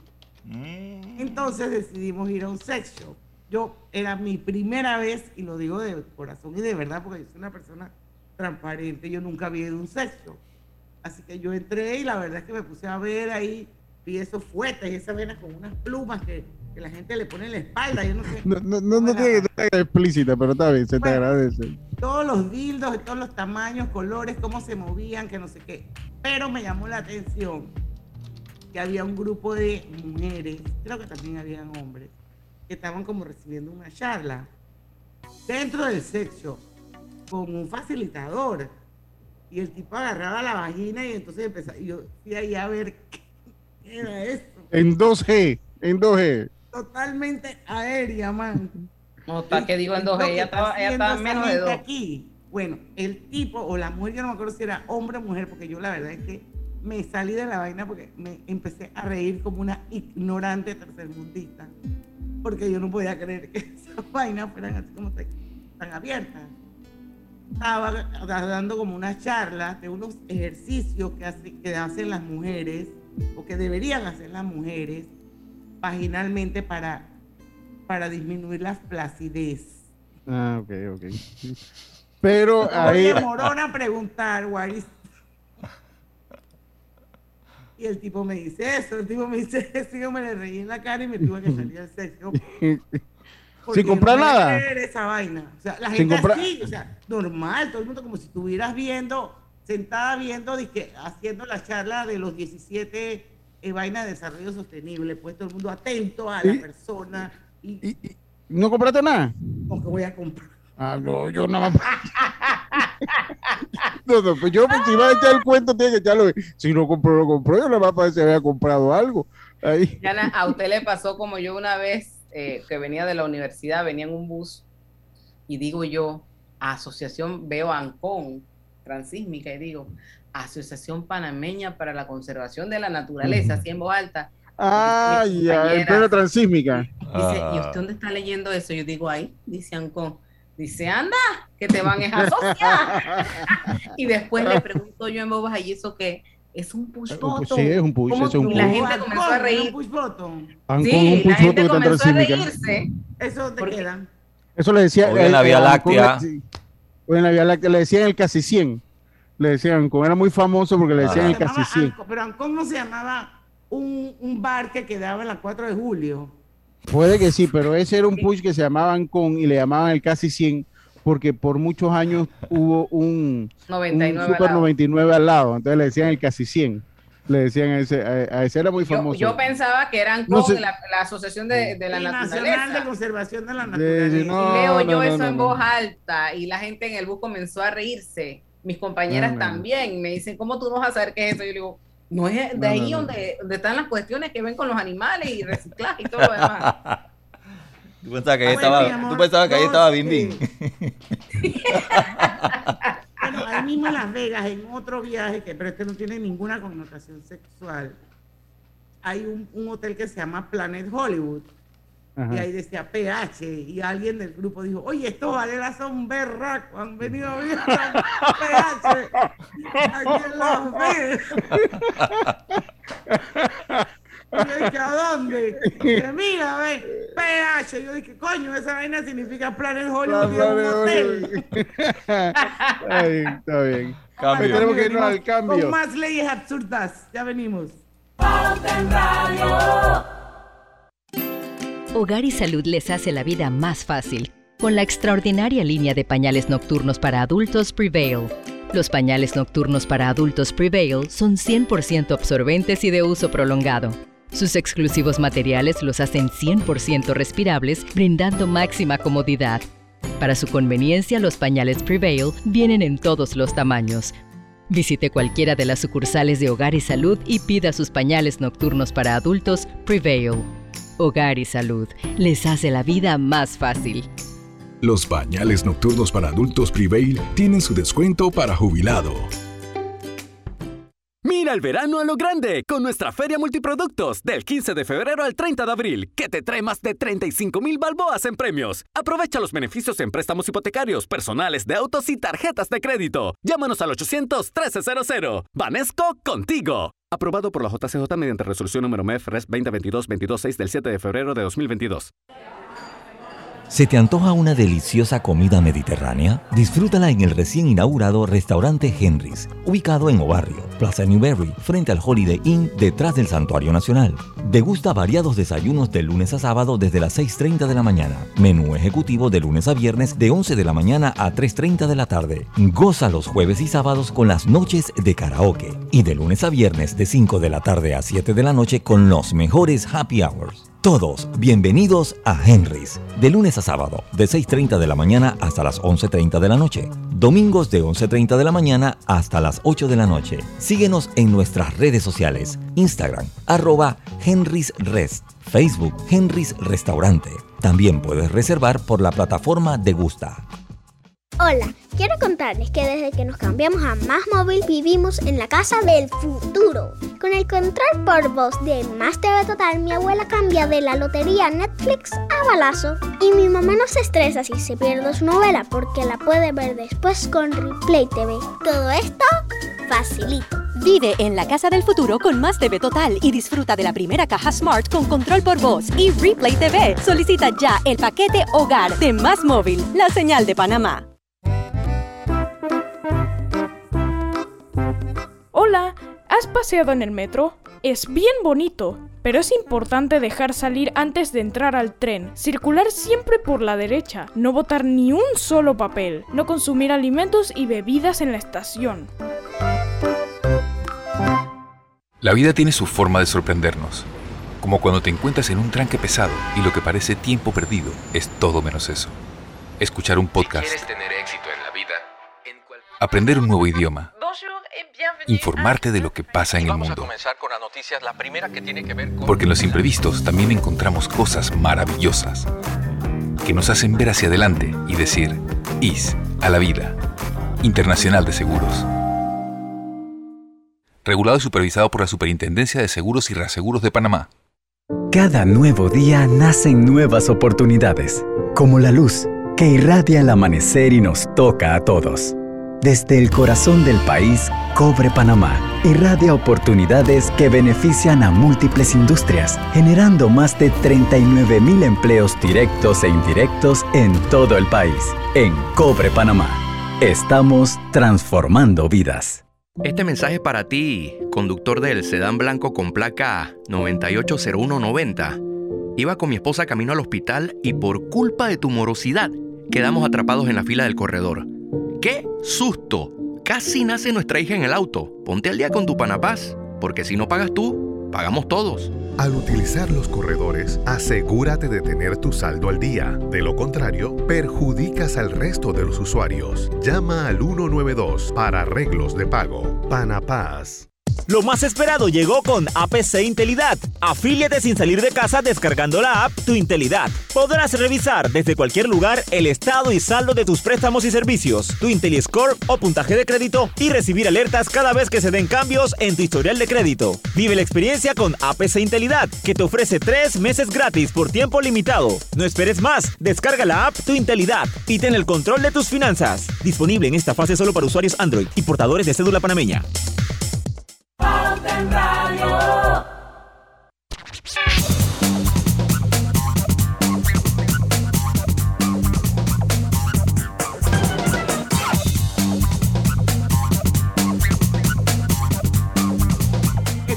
Entonces decidimos ir a un sex shop. Era mi primera vez, y lo digo de corazón y de verdad, porque yo soy una persona transparente, yo nunca había ido a un sex shop. Así que yo entré y la verdad es que me puse a ver ahí, vi esos fuetes y esas venas con unas plumas que la gente le pone en la espalda, yo no sé. No tiene que estar explícita, pero está bien, se te agradece. Todos los dildos de todos los tamaños, colores, cómo se movían, que no sé qué. Pero me llamó la atención que había un grupo de mujeres, creo que también habían hombres, que estaban como recibiendo una charla dentro del sexo con un facilitador. Y el tipo agarraba la vagina y entonces empezaba. Y yo fui ahí a ver qué era esto. En 2G. Totalmente aérea, man. No, está que digo en 2G, ella estaba menos de 2. Aquí. Bueno, el tipo o la mujer, yo no me acuerdo si era hombre o mujer, porque yo la verdad es que me salí de la vaina porque me empecé a reír como una ignorante tercermundista, porque yo no podía creer que esas vainas fueran así como tan abiertas. Estaba dando como una charla de unos ejercicios que hacen las mujeres, o que deberían hacer las mujeres, vaginalmente para disminuir la flacidez. Ok. Pero ahí... Me morona a preguntar, Waris. Y el tipo me dice eso, y yo me le reí en la cara y me tuve que salir del sexo. Sin comprar nada. Esa vaina. O sea, la gente así, o sea, normal, todo el mundo como si estuvieras sentada viendo, haciendo la charla de los 17... vaina de desarrollo sostenible, pues todo el mundo atento a la persona. ¿Y no compraste nada? Porque voy a comprar. No, yo nada más. No, pues yo si va a echar el cuento, tiene que echarlo. Si no compró, yo nada más parece que había comprado algo. Ahí. Yana, a usted le pasó como yo una vez que venía de la universidad, venía en un bus y digo yo, asociación, veo Ancón Transísmica, y digo, Asociación Panameña para la Conservación de la Naturaleza, así en voz alta. Ah, ya, el plano transísmica. Dice, ¿y usted dónde está leyendo eso? Yo digo, ahí, dice Ancón. Dice, anda, que te van a asociar. Y después le pregunto yo en voz baja, ¿y eso qué? Es un push button. Sí, es un push, es un push. La gente comenzó a reír. Sí, la gente comenzó a reírse. Eso te queda. Eso le decía. En la Vía Láctea. En la Vía Láctea le decían el casi 100. Le decían Ancón, era muy famoso porque le decían el casi 100. Ancón, pero Ancón no se llamaba un bar que quedaba en la 4 de julio. Puede que sí, pero ese era un push que se llamaba Ancón y le llamaban el casi 100 porque por muchos años hubo un Super 99 al lado, entonces le decían el casi 100. Le decían a ese era muy famoso. Yo pensaba que eran con la Asociación de la Naturaleza. Nacional de Conservación de la Naturaleza. Leo yo eso en voz alta y la gente en el bus comenzó a reírse. Mis compañeras también me dicen, ¿cómo tú no vas a saber qué es eso? Yo digo, no es de ahí donde están las cuestiones que ven con los animales y reciclaje y todo lo demás. Tú pensabas que ahí estaba Bim Bim. Bueno, ahí mismo en Las Vegas, en otro viaje, pero es que no tiene ninguna connotación sexual, hay un hotel que se llama Planet Hollywood. Ajá. Y ahí decía PH y alguien del grupo dijo, oye, estos valeras son berracos, han venido a ver PH aquí en Las Vegas. Y yo dije, ¿a dónde? Dije, mira, ve, PH. Yo dije, coño, esa vaina significa Planet Hollywood, un hotel. Ay, está bien. Cambio. Tenemos que irnos al cambio. Con más leyes absurdas, ya venimos. Pauta en Radio. Hogar y Salud les hace la vida más fácil con la extraordinaria línea de pañales nocturnos para adultos Prevail. Los pañales nocturnos para adultos Prevail son 100% absorbentes y de uso prolongado. Sus exclusivos materiales los hacen 100% respirables, brindando máxima comodidad. Para su conveniencia, los pañales Prevail vienen en todos los tamaños. Visite cualquiera de las sucursales de Hogar y Salud y pida sus pañales nocturnos para adultos Prevail. Hogar y Salud les hace la vida más fácil. Los pañales nocturnos para adultos Prevail tienen su descuento para jubilado. Mira el verano a lo grande con nuestra Feria Multiproductos del 15 de febrero al 30 de abril, que te trae más de 35,000 balboas en premios. Aprovecha los beneficios en préstamos hipotecarios, personales de autos y tarjetas de crédito. Llámanos al 800-1300. Banesco contigo. Aprobado por la JCJ mediante resolución número MEF Res 2022-226 del 7 de febrero de 2022. ¿Se te antoja una deliciosa comida mediterránea? Disfrútala en el recién inaugurado restaurante Henry's, ubicado en Obarrio, Plaza Newberry, frente al Holiday Inn, detrás del Santuario Nacional. Degusta variados desayunos de lunes a sábado desde las 6:30 de la mañana. Menú ejecutivo de lunes a viernes de 11 de la mañana a 3:30 de la tarde. Goza los jueves y sábados con las noches de karaoke. Y de lunes a viernes de 5 de la tarde a 7 de la noche con los mejores happy hours. Todos bienvenidos a Henry's, de lunes a sábado, de 6:30 de la mañana hasta las 11:30 de la noche. Domingos de 11:30 de la mañana hasta las 8 de la noche. Síguenos en nuestras redes sociales, Instagram, @Henry'sRest, Facebook, Henry's Restaurante. También puedes reservar por la plataforma Degusta. Hola, quiero contarles que desde que nos cambiamos a MásMóvil vivimos en la casa del futuro. Con el control por voz de Más TV Total, mi abuela cambia de la lotería Netflix a balazo. Y mi mamá no se estresa si se pierde su novela porque la puede ver después con Replay TV. Todo esto facilito. Vive en la casa del futuro con Más TV Total y disfruta de la primera caja Smart con control por voz y Replay TV. Solicita ya el paquete Hogar de MásMóvil, la señal de Panamá. Hola, ¿has paseado en el metro? Es bien bonito, pero es importante dejar salir antes de entrar al tren, circular siempre por la derecha, no botar ni un solo papel, no consumir alimentos y bebidas en la estación. La vida tiene su forma de sorprendernos, como cuando te encuentras en un tranque pesado y lo que parece tiempo perdido es todo menos eso. Escuchar un podcast. Si quieres tener éxito en la vida, aprender un nuevo idioma. Informarte de lo que pasa en el mundo. Porque en los imprevistos también encontramos cosas maravillosas que nos hacen ver hacia adelante y decir, IS a la vida. Internacional de Seguros. Regulado y supervisado por la Superintendencia de Seguros y Reaseguros de Panamá. Cada nuevo día nacen nuevas oportunidades, como la luz que irradia el amanecer y nos toca a todos. Desde el corazón del país, Cobre Panamá irradia oportunidades que benefician a múltiples industrias, generando más de 39,000 empleos directos e indirectos en todo el país. En Cobre Panamá, estamos transformando vidas. Este mensaje es para ti, conductor del sedán blanco con placa 980190. Iba con mi esposa camino al hospital y por culpa de tu morosidad quedamos atrapados en la fila del corredor. ¡Qué susto! Casi nace nuestra hija en el auto. Ponte al día con tu Panapaz, porque si no pagas tú, pagamos todos. Al utilizar los corredores, asegúrate de tener tu saldo al día. De lo contrario, perjudicas al resto de los usuarios. Llama al 192 para arreglos de pago. Panapaz. Lo más esperado llegó con APC Intelidad. Afíliate sin salir de casa descargando la app Tu Intelidad. Podrás revisar desde cualquier lugar el estado y saldo de tus préstamos y servicios, tu IntelliScore o puntaje de crédito y recibir alertas cada vez que se den cambios en tu historial de crédito. Vive la experiencia con APC Intelidad, que te ofrece 3 meses gratis por tiempo limitado. No esperes más, descarga la app Tu Intelidad y ten el control de tus finanzas. Disponible en esta fase solo para usuarios Android y portadores de cédula panameña.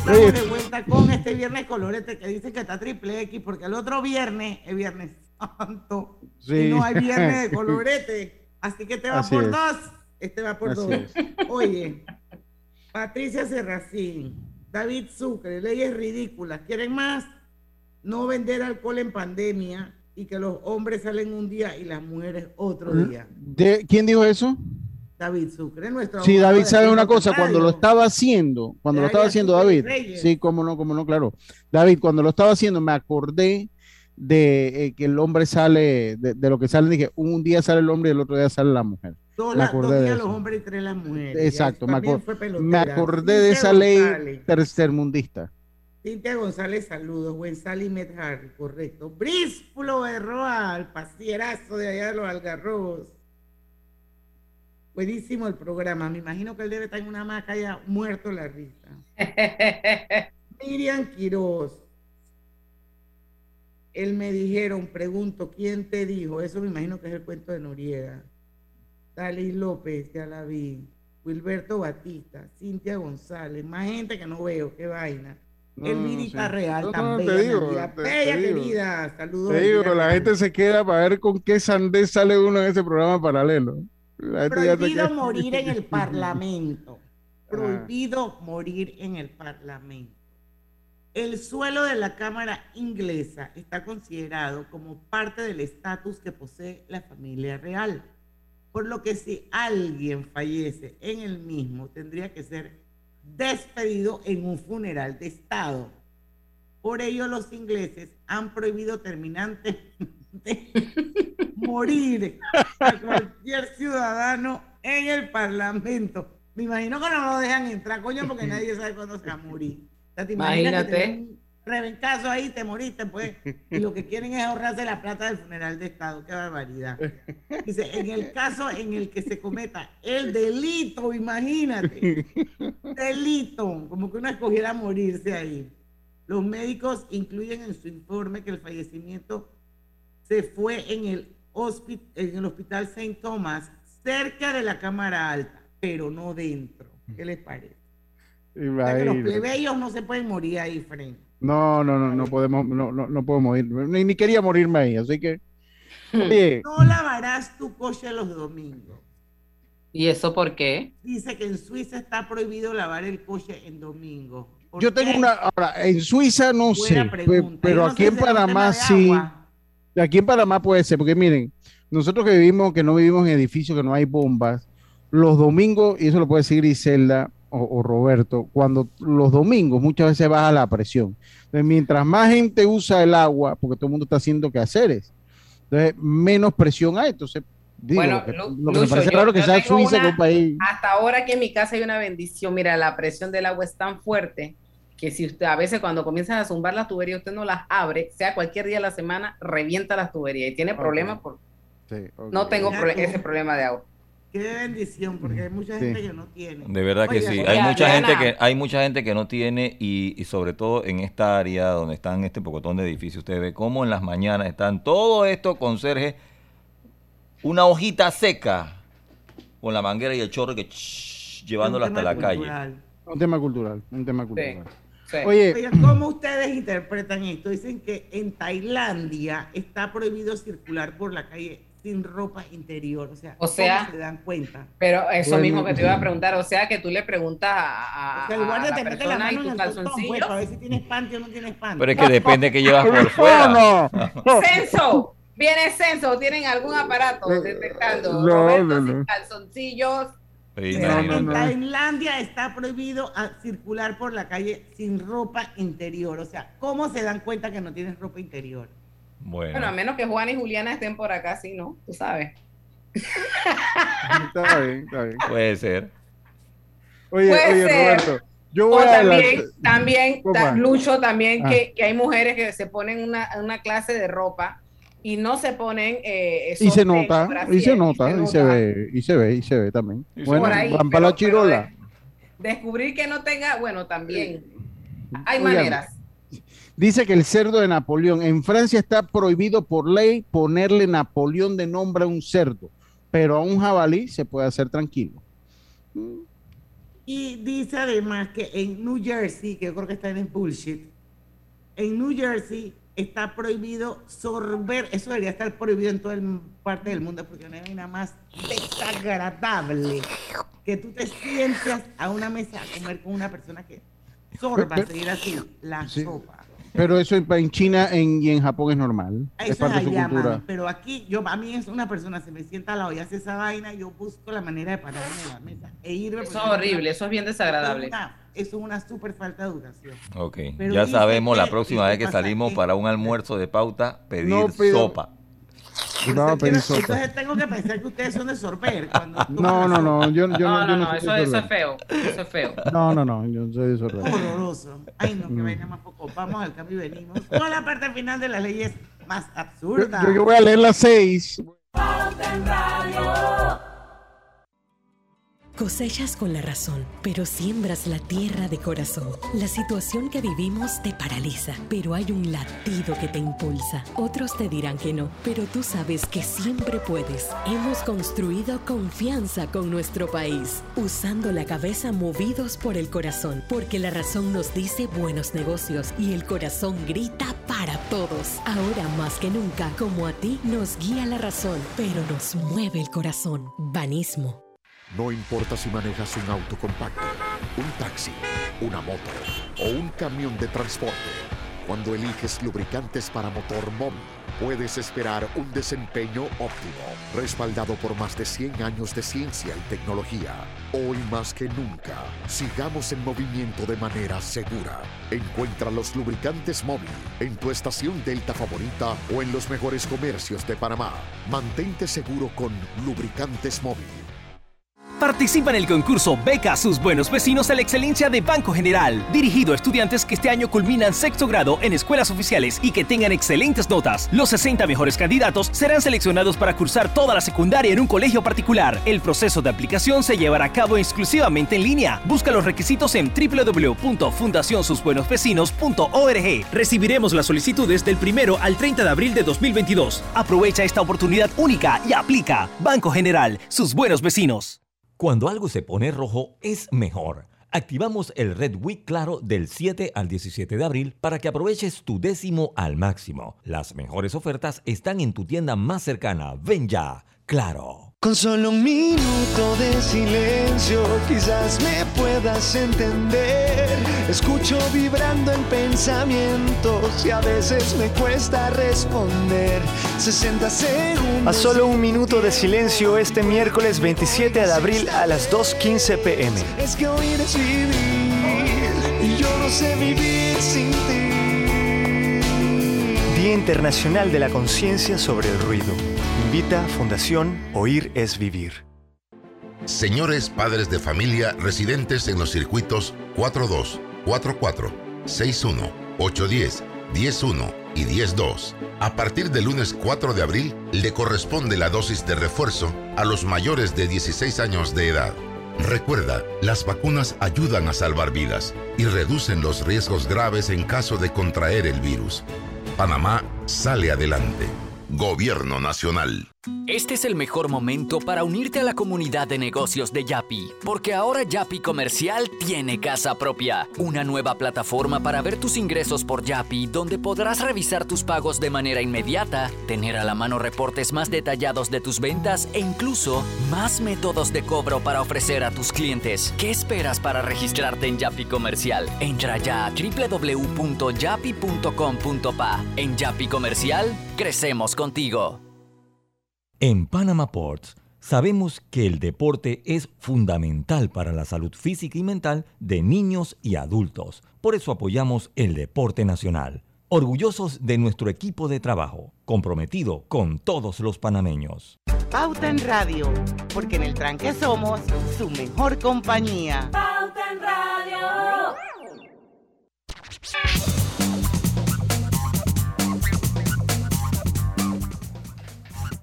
Estamos de vuelta con este viernes colorete que dicen que está triple X, porque el otro viernes es Viernes Santo, sí, y no hay viernes de colorete, así que te va por dos, este va por dos. Oye, Patricia Serracín, David Sucre, leyes ridículas, ¿quieren más? No vender alcohol en pandemia y que los hombres salen un día y las mujeres otro día. ¿Quién dijo eso? David Sucre, nuestro. Sí, David sabe una cosa, cuando lo estaba haciendo David, sí, cómo no, claro. David, cuando lo estaba haciendo me acordé de que el hombre sale, de lo que sale, dije, un día sale el hombre y el otro día sale la mujer. Dos días los hombres y 3 las mujeres. Exacto, me acordé de esa ley tercermundista. Cintia González, saludos. Wensali Medhar, correcto. Bríspulo Berroa, el pasierazo de allá de los Algarrobos. Buenísimo el programa. Me imagino que él debe estar en una hamaca ya muerto la risa. Miriam Quiroz. Él me dijeron, pregunto, ¿quién te dijo? Eso me imagino que es el cuento de Noriega. Dalí López, ya la vi. Wilberto Batista, Cintia González, más gente que no veo, qué vaina. Elvirita Real, tan bella, bella querida, saludos. Te digo, la gente se queda para ver con qué sandez sale uno en ese programa paralelo. Prohibido morir en el Parlamento. Prohibido morir en el Parlamento. El suelo de la Cámara Inglesa está considerado como parte del estatus que posee la familia real, por lo que si alguien fallece en el mismo, tendría que ser despedido en un funeral de Estado. Por ello, los ingleses han prohibido terminantemente morir a cualquier ciudadano en el Parlamento. Me imagino que no lo dejan entrar, coño, porque nadie sabe cuándo se va a morir. O sea, imagínate. Rebencazo ahí, te moriste, pues. Y lo que quieren es ahorrarse la plata del funeral de Estado. ¡Qué barbaridad! Dice, en el caso en el que se cometa el delito, imagínate. Delito. Como que uno escogiera morirse ahí. Los médicos incluyen en su informe que el fallecimiento se fue en el hospital St. Thomas, cerca de la Cámara Alta, pero no dentro. ¿Qué les parece? O sea, que los plebeyos no se pueden morir ahí, Fren. No podemos morir. Ni quería morirme ahí, así que. Oye. No lavarás tu coche los domingos. ¿Y eso por qué? Dice que en Suiza está prohibido lavar el coche en domingo. Yo tengo una. Ahora, en Suiza no sé, pero aquí en Panamá sí. Aquí en Panamá puede ser, porque miren, nosotros que no vivimos en edificios, que no hay bombas, los domingos, y eso lo puede decir Griselda o Roberto, cuando los domingos muchas veces baja la presión. Entonces, mientras más gente usa el agua, porque todo el mundo está haciendo quehaceres, entonces menos presión hay. Entonces, Digo, bueno, lo que me parece raro que sea Suiza, que un país. Hasta ahora aquí en mi casa hay una bendición. Mira, la presión del agua es tan fuerte que si usted, a veces cuando comienzan a zumbar las tuberías, usted no las abre, sea cualquier día de la semana, revienta las tuberías y tiene problemas. Por... Sí, okay. No tengo ese problema de agua. Qué bendición, porque hay mucha gente que no tiene. De verdad que sí. Hay mucha gente que no tiene, y sobre todo en esta área donde están este pocotón de edificios, usted ve cómo en las mañanas están todo esto conserjes, una hojita seca con la manguera y el chorro que llevándola hasta la calle. Un tema cultural, Sí. Sí. Oye, ¿cómo ustedes interpretan esto? Dicen que en Tailandia está prohibido circular por la calle sin ropa interior, o sea, ¿cómo se dan cuenta? Pero eso bueno, mismo que te iba a preguntar, o sea, que tú le preguntas a el guardia te mete la mano en el calzoncillo, pues, a ver si tienes panty o no tienes panty. Pero es que depende que llevas por fuera. No. Censo, viene censo, tienen algún aparato detectando Roberto sin calzoncillos. Sí, en Tailandia está prohibido circular por la calle sin ropa interior. O sea, ¿cómo se dan cuenta que no tienes ropa interior? Bueno, a menos que Juan y Juliana estén por acá, sí, ¿no? Tú sabes. Está bien, está bien. Puede ser. Oye, Roberto. Yo voy también Lucho, también que hay mujeres que se ponen una clase de ropa y no se ponen y se nota, y se ve también. Bueno, van para la chirola. Descubrir que no tenga, bueno, también. Hay maneras. Dice que el cerdo de Napoleón, en Francia está prohibido por ley ponerle Napoleón de nombre a un cerdo, pero a un jabalí se puede hacer tranquilo. Y dice además que en New Jersey, que yo creo que está en el bullshit, en New Jersey está prohibido sorber, eso debería estar prohibido en toda parte del mundo, porque no hay nada más desagradable que tú te sientas a una mesa a comer con una persona que sorba, seguir así, la sopa. Pero eso en China y en Japón es normal. Eso es parte de su cultura. Pero aquí, a mí es una persona, se me sienta al lado y hace esa vaina, yo busco la manera de pararme en la mesa e irme. Eso es horrible, eso es bien desagradable. Eso es una súper falta de educación. Ok, pero ya sabemos, la próxima vez que salimos para un almuerzo de pauta, pedir sopa. Sopa. Entonces tengo que pensar que ustedes son de sorber. Yo no, eso es feo. Eso es feo. No, yo soy de sorber. Horroroso. Ay, no, que vaina más poco. Vamos al cambio y venimos con la parte final de las leyes más absurdas. Yo voy a leer las 6. Pauta en Radio. Cosechas con la razón, pero siembras la tierra de corazón. La situación que vivimos te paraliza, pero hay un latido que te impulsa. Otros te dirán que no, pero tú sabes que siempre puedes. Hemos construido confianza con nuestro país, usando la cabeza movidos por el corazón, porque la razón nos dice buenos negocios y el corazón grita para todos. Ahora más que nunca, como a ti nos guía la razón, pero nos mueve el corazón. Banismo. No importa si manejas un auto compacto, un taxi, una moto o un camión de transporte, cuando eliges lubricantes para motor Mobil, puedes esperar un desempeño óptimo, respaldado por más de 100 años de ciencia y tecnología. Hoy más que nunca, sigamos en movimiento de manera segura. Encuentra los lubricantes Mobil en tu estación Delta favorita o en los mejores comercios de Panamá. Mantente seguro con lubricantes Mobil. Participa en el concurso Beca Sus Buenos Vecinos a la Excelencia de Banco General, dirigido a estudiantes que este año culminan sexto grado en escuelas oficiales y que tengan excelentes notas. Los 60 mejores candidatos serán seleccionados para cursar toda la secundaria en un colegio particular. El proceso de aplicación se llevará a cabo exclusivamente en línea. Busca los requisitos en www.fundacionsusbuenosvecinos.org. Recibiremos las solicitudes del 1 al 30 de abril de 2022. Aprovecha esta oportunidad única y aplica. Banco General, Sus Buenos Vecinos. Cuando algo se pone rojo, es mejor. Activamos el Red Week Claro del 7 al 17 de abril para que aproveches tu décimo al máximo. Las mejores ofertas están en tu tienda más cercana. Ven ya, Claro. Con solo un minuto de silencio, quizás me puedas entender. Escucho vibrando en pensamientos y a veces me cuesta responder. 60 segundos. A solo un minuto de silencio este miércoles 27 de abril a las 2:15 p.m. Es que oír es vivir y yo no sé vivir sin ti. Día Internacional de la Conciencia sobre el Ruido. Invita Fundación Oír es Vivir. Señores padres de familia residentes en los circuitos 42, 44, 61, 810, 101 y 102. A partir del lunes 4 de abril le corresponde la dosis de refuerzo a los mayores de 16 años de edad. Recuerda, las vacunas ayudan a salvar vidas y reducen los riesgos graves en caso de contraer el virus. Panamá sale adelante. Gobierno Nacional. Este es el mejor momento para unirte a la comunidad de negocios de Yappy, porque ahora Yappy Comercial tiene casa propia, una nueva plataforma para ver tus ingresos por Yappy, donde podrás revisar tus pagos de manera inmediata, tener a la mano reportes más detallados de tus ventas e incluso más métodos de cobro para ofrecer a tus clientes. ¿Qué esperas para registrarte en Yappy Comercial? Entra ya a www.yappy.com.pa. En Yappy Comercial, crecemos contigo. En Panama Ports sabemos que el deporte es fundamental para la salud física y mental de niños y adultos. Por eso apoyamos el deporte nacional. Orgullosos de nuestro equipo de trabajo, comprometido con todos los panameños. Pauta en Radio, porque en el tranque somos su mejor compañía. Pauta en Radio.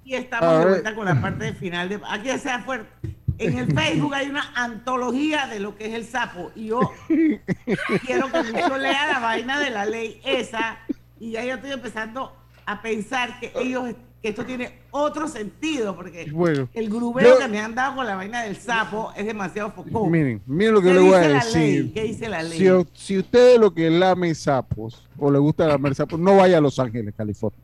Estamos de vuelta con la parte final de aquí sea fuerte. En el Facebook hay una antología de lo que es el sapo y yo quiero que yo lea la vaina de la ley esa y ya yo estoy empezando a pensar que esto tiene otro sentido porque bueno, el grubero que me han dado con la vaina del sapo es demasiado focón. Miren lo que le voy a decir. ¿Qué dice la ley? Si usted lo que lame sapos o le gusta lamer sapos, no vaya a Los Ángeles, California.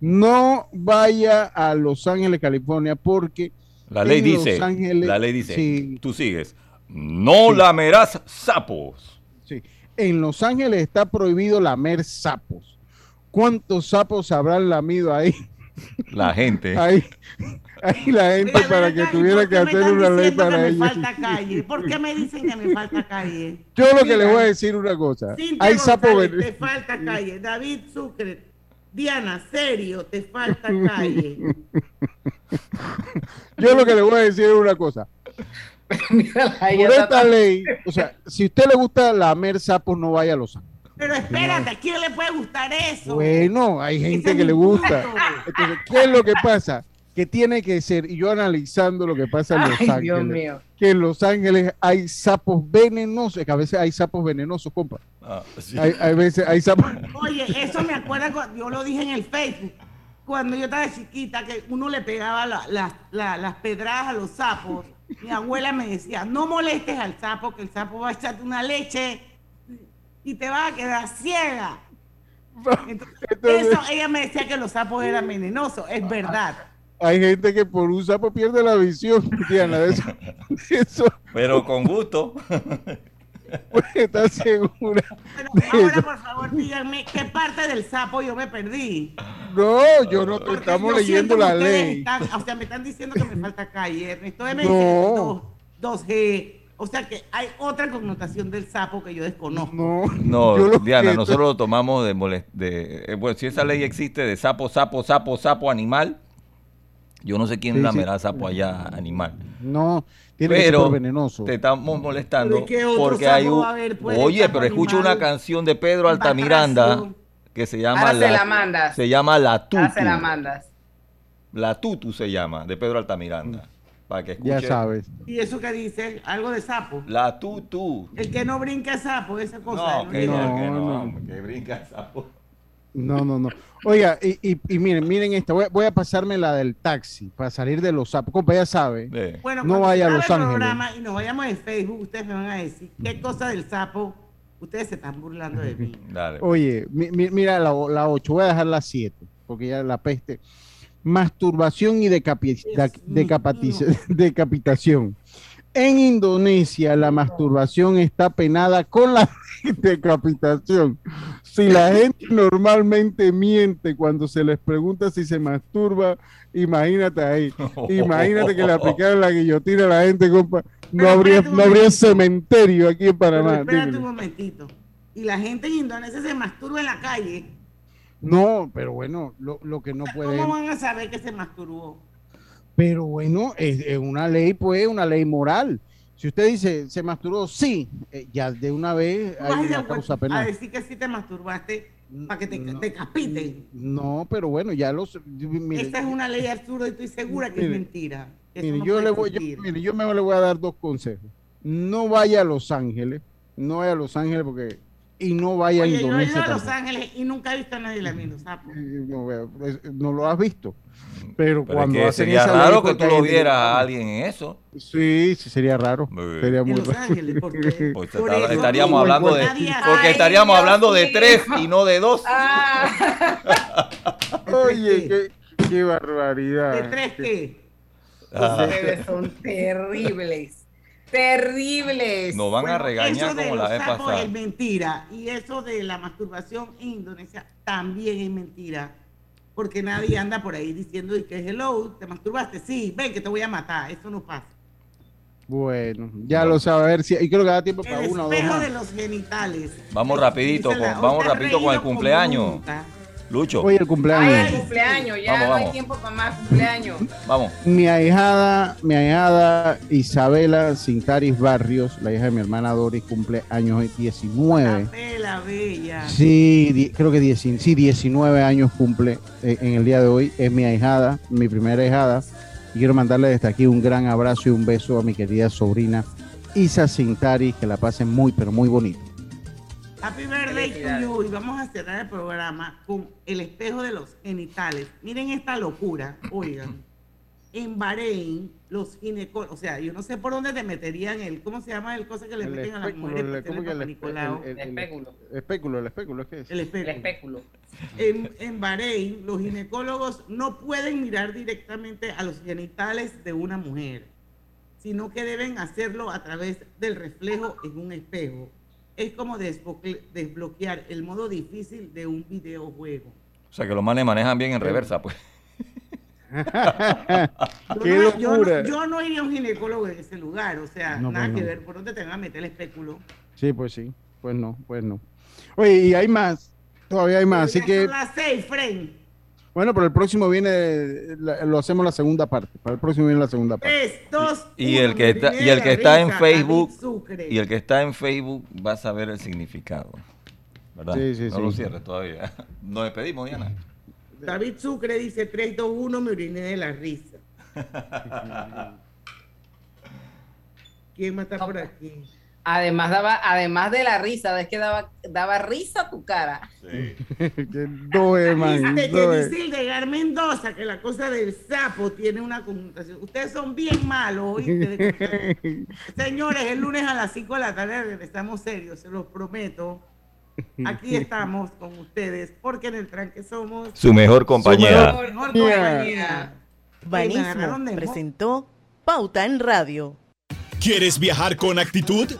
No vaya a Los Ángeles, California, porque la ley dice, Los Ángeles, la ley dice, sí, tú sigues, no sí, lamerás sapos. Sí. En Los Ángeles está prohibido lamer sapos. ¿Cuántos sapos habrán lamido ahí? La gente. Ahí la gente. Oye, para que tuviera que hacer una ley para ellos. ¿Por qué me dicen que me falta calle? Yo lo que les voy a decir una cosa. Hay sapos. Te falta calle. David Sucre. Diana, serio, te falta calle. Yo lo que le voy a decir es una cosa. Por esta ley, o sea, si a usted le gusta lamer sapos, no vaya a Los Ángeles. Pero espérate, ¿a quién le puede gustar eso? Bueno, hay gente que le gusta. Entonces, ¿qué es lo que pasa? Que tiene que ser, y yo analizando lo que pasa en Los Ángeles, Dios mío, que en Los Ángeles hay sapos venenosos, que a veces hay sapos venenosos, compa. Ah, sí. Hay veces hay sapos. Oye, eso me acuerda, yo lo dije en el Facebook, cuando yo estaba chiquita, que uno le pegaba las pedradas a los sapos. Mi abuela me decía, no molestes al sapo, que el sapo va a echarte una leche y te vas a quedar ciega. Entonces, eso, ella me decía que los sapos eran venenosos, es verdad. Hay gente que por un sapo pierde la visión, Diana, de eso. Pero con gusto. Pues está segura. Pero ahora, por favor, díganme qué parte del sapo yo me perdí. No, yo no, porque estamos leyendo la ley. Me están diciendo que me falta calle. Estoy metiendo 2G. O sea que hay otra connotación del sapo que yo desconozco. No, Diana, nosotros lo tomamos de bueno, si esa ley existe de sapo, animal. Yo no sé quién sí, la amenaza por allá, animal. No, tiene pero que ser venenoso. Te estamos molestando porque hay un... Oye, pero escucho animal, una canción de Pedro Altamiranda que se llama... Ahora se la mandas. Se llama La Tutu. Ahora se la mandas. La Tutu se llama, de Pedro Altamiranda. Para que escuche. Ya sabes. ¿Y eso que dice? ¿Algo de sapo? La Tutu. El que no brinca sapo, esa cosa. No, que brinca sapo. No. Oiga, y miren esta. Voy a pasarme la del taxi para salir de los sapos. Compa, ya sabe. Sí. Bueno, no vaya a Los Ángeles. Programa y nos vayamos en Facebook, ustedes me van a decir qué cosa del sapo. Ustedes se están burlando de mí. Dale. Oye, mira la 8. Voy a dejar la 7 porque ya la peste. Masturbación y decapitación. En Indonesia, la masturbación está penada con la decapitación. Si la gente normalmente miente cuando se les pregunta si se masturba, imagínate ahí. Imagínate que le aplicaron la guillotina a la gente, compa. No habría cementerio aquí en Panamá. Espérate un momentito. Y la gente en Indonesia se masturba en la calle. No, pero bueno, lo que no pueden... ¿Cómo van a saber que se masturbó? Pero bueno, es una ley, pues, una ley moral. Si usted dice, se masturbó, sí, ya de una vez hay una causa penal. A decir que sí te masturbaste para que te capiten. No, pero bueno, ya los... Mire, esa es una ley absurda y estoy segura que es mentira. Mire, no, yo me le voy a dar dos consejos. No vaya a Los Ángeles, no vaya a Los Ángeles porque... Y no vaya a Indonesia. Yo he ido a Los Ángeles y nunca he visto a nadie lamiendo sapo. No lo has visto. Pero cuando es que sería raro que tú lo vieras a alguien en eso. Sí, sí, sería raro. Sería muy raro. Ángeles, porque estaríamos hablando de... Porque estaríamos hablando de 3 y no de 2. Ah. Oye, qué barbaridad. ¿De 3 qué? Ustedes son terribles. Terribles. Nos van a regañar como la vez pasada. Es mentira. Y eso de la masturbación en Indonesia también es mentira. Porque nadie anda por ahí diciendo que hello, te masturbaste. Sí, ven que te voy a matar. Eso no pasa. Bueno, ya lo sabe. A ver si. Y creo que da tiempo para una o dos. El espejo de los genitales. Vamos rapidito, con el cumpleaños. Lucho. Hoy el cumpleaños. Ay, el cumpleaños, ya vamos. No hay tiempo para más cumpleaños. Vamos. Mi ahijada Isabela Cintaris Barrios, la hija de mi hermana Doris, cumple años 19. Isabela bella. Sí, creo que 19 años cumple en el día de hoy. Es mi ahijada, mi primera ahijada. Y quiero mandarle desde aquí un gran abrazo y un beso a mi querida sobrina Isa Cintaris, que la pasen muy, pero muy bonito. Happy birthday to you. Y vamos a cerrar el programa con el espejo de los genitales. Miren esta locura, oigan. En Bahrein, los ginecólogos, o sea, yo no sé por dónde te meterían el, ¿cómo se llama el cosa que le meten a las mujeres? El espéculo, ¿qué es? El espéculo. En Bahrein, los ginecólogos no pueden mirar directamente a los genitales de una mujer, sino que deben hacerlo a través del reflejo en un espejo. Es como desbloquear el modo difícil de un videojuego. O sea, que los manes manejan bien en reversa, pues. yo no iría a un ginecólogo en ese lugar, o sea, no, nada pues que no. Ver por dónde te van a meter el espéculo. Sí, pues no, Oye, y hay más, todavía hay más, así que... Son las 6, friend. Bueno, pero el próximo viene, lo hacemos la segunda parte. Para el próximo viene la segunda parte. Y el que está en Facebook va a saber el significado, ¿verdad? Sí. No lo cierres todavía. Nos despedimos, Diana. David Sucre dice 3, 2, 1, me oriné de la risa. ¿Quién más está por aquí? Además de la risa, es que daba risa a tu cara. Sí. Dice Gildegar Mendoza que la cosa del sapo tiene una connotación. Ustedes son bien malos, ¿oíste? Señores, el lunes a las 5 de la tarde regresamos serios, se los prometo. Aquí estamos con ustedes, porque en el tranque somos... Su mejor compañía. Su mejor compañía. Banismo presentó Pauta en Radio. ¿Quieres viajar con actitud?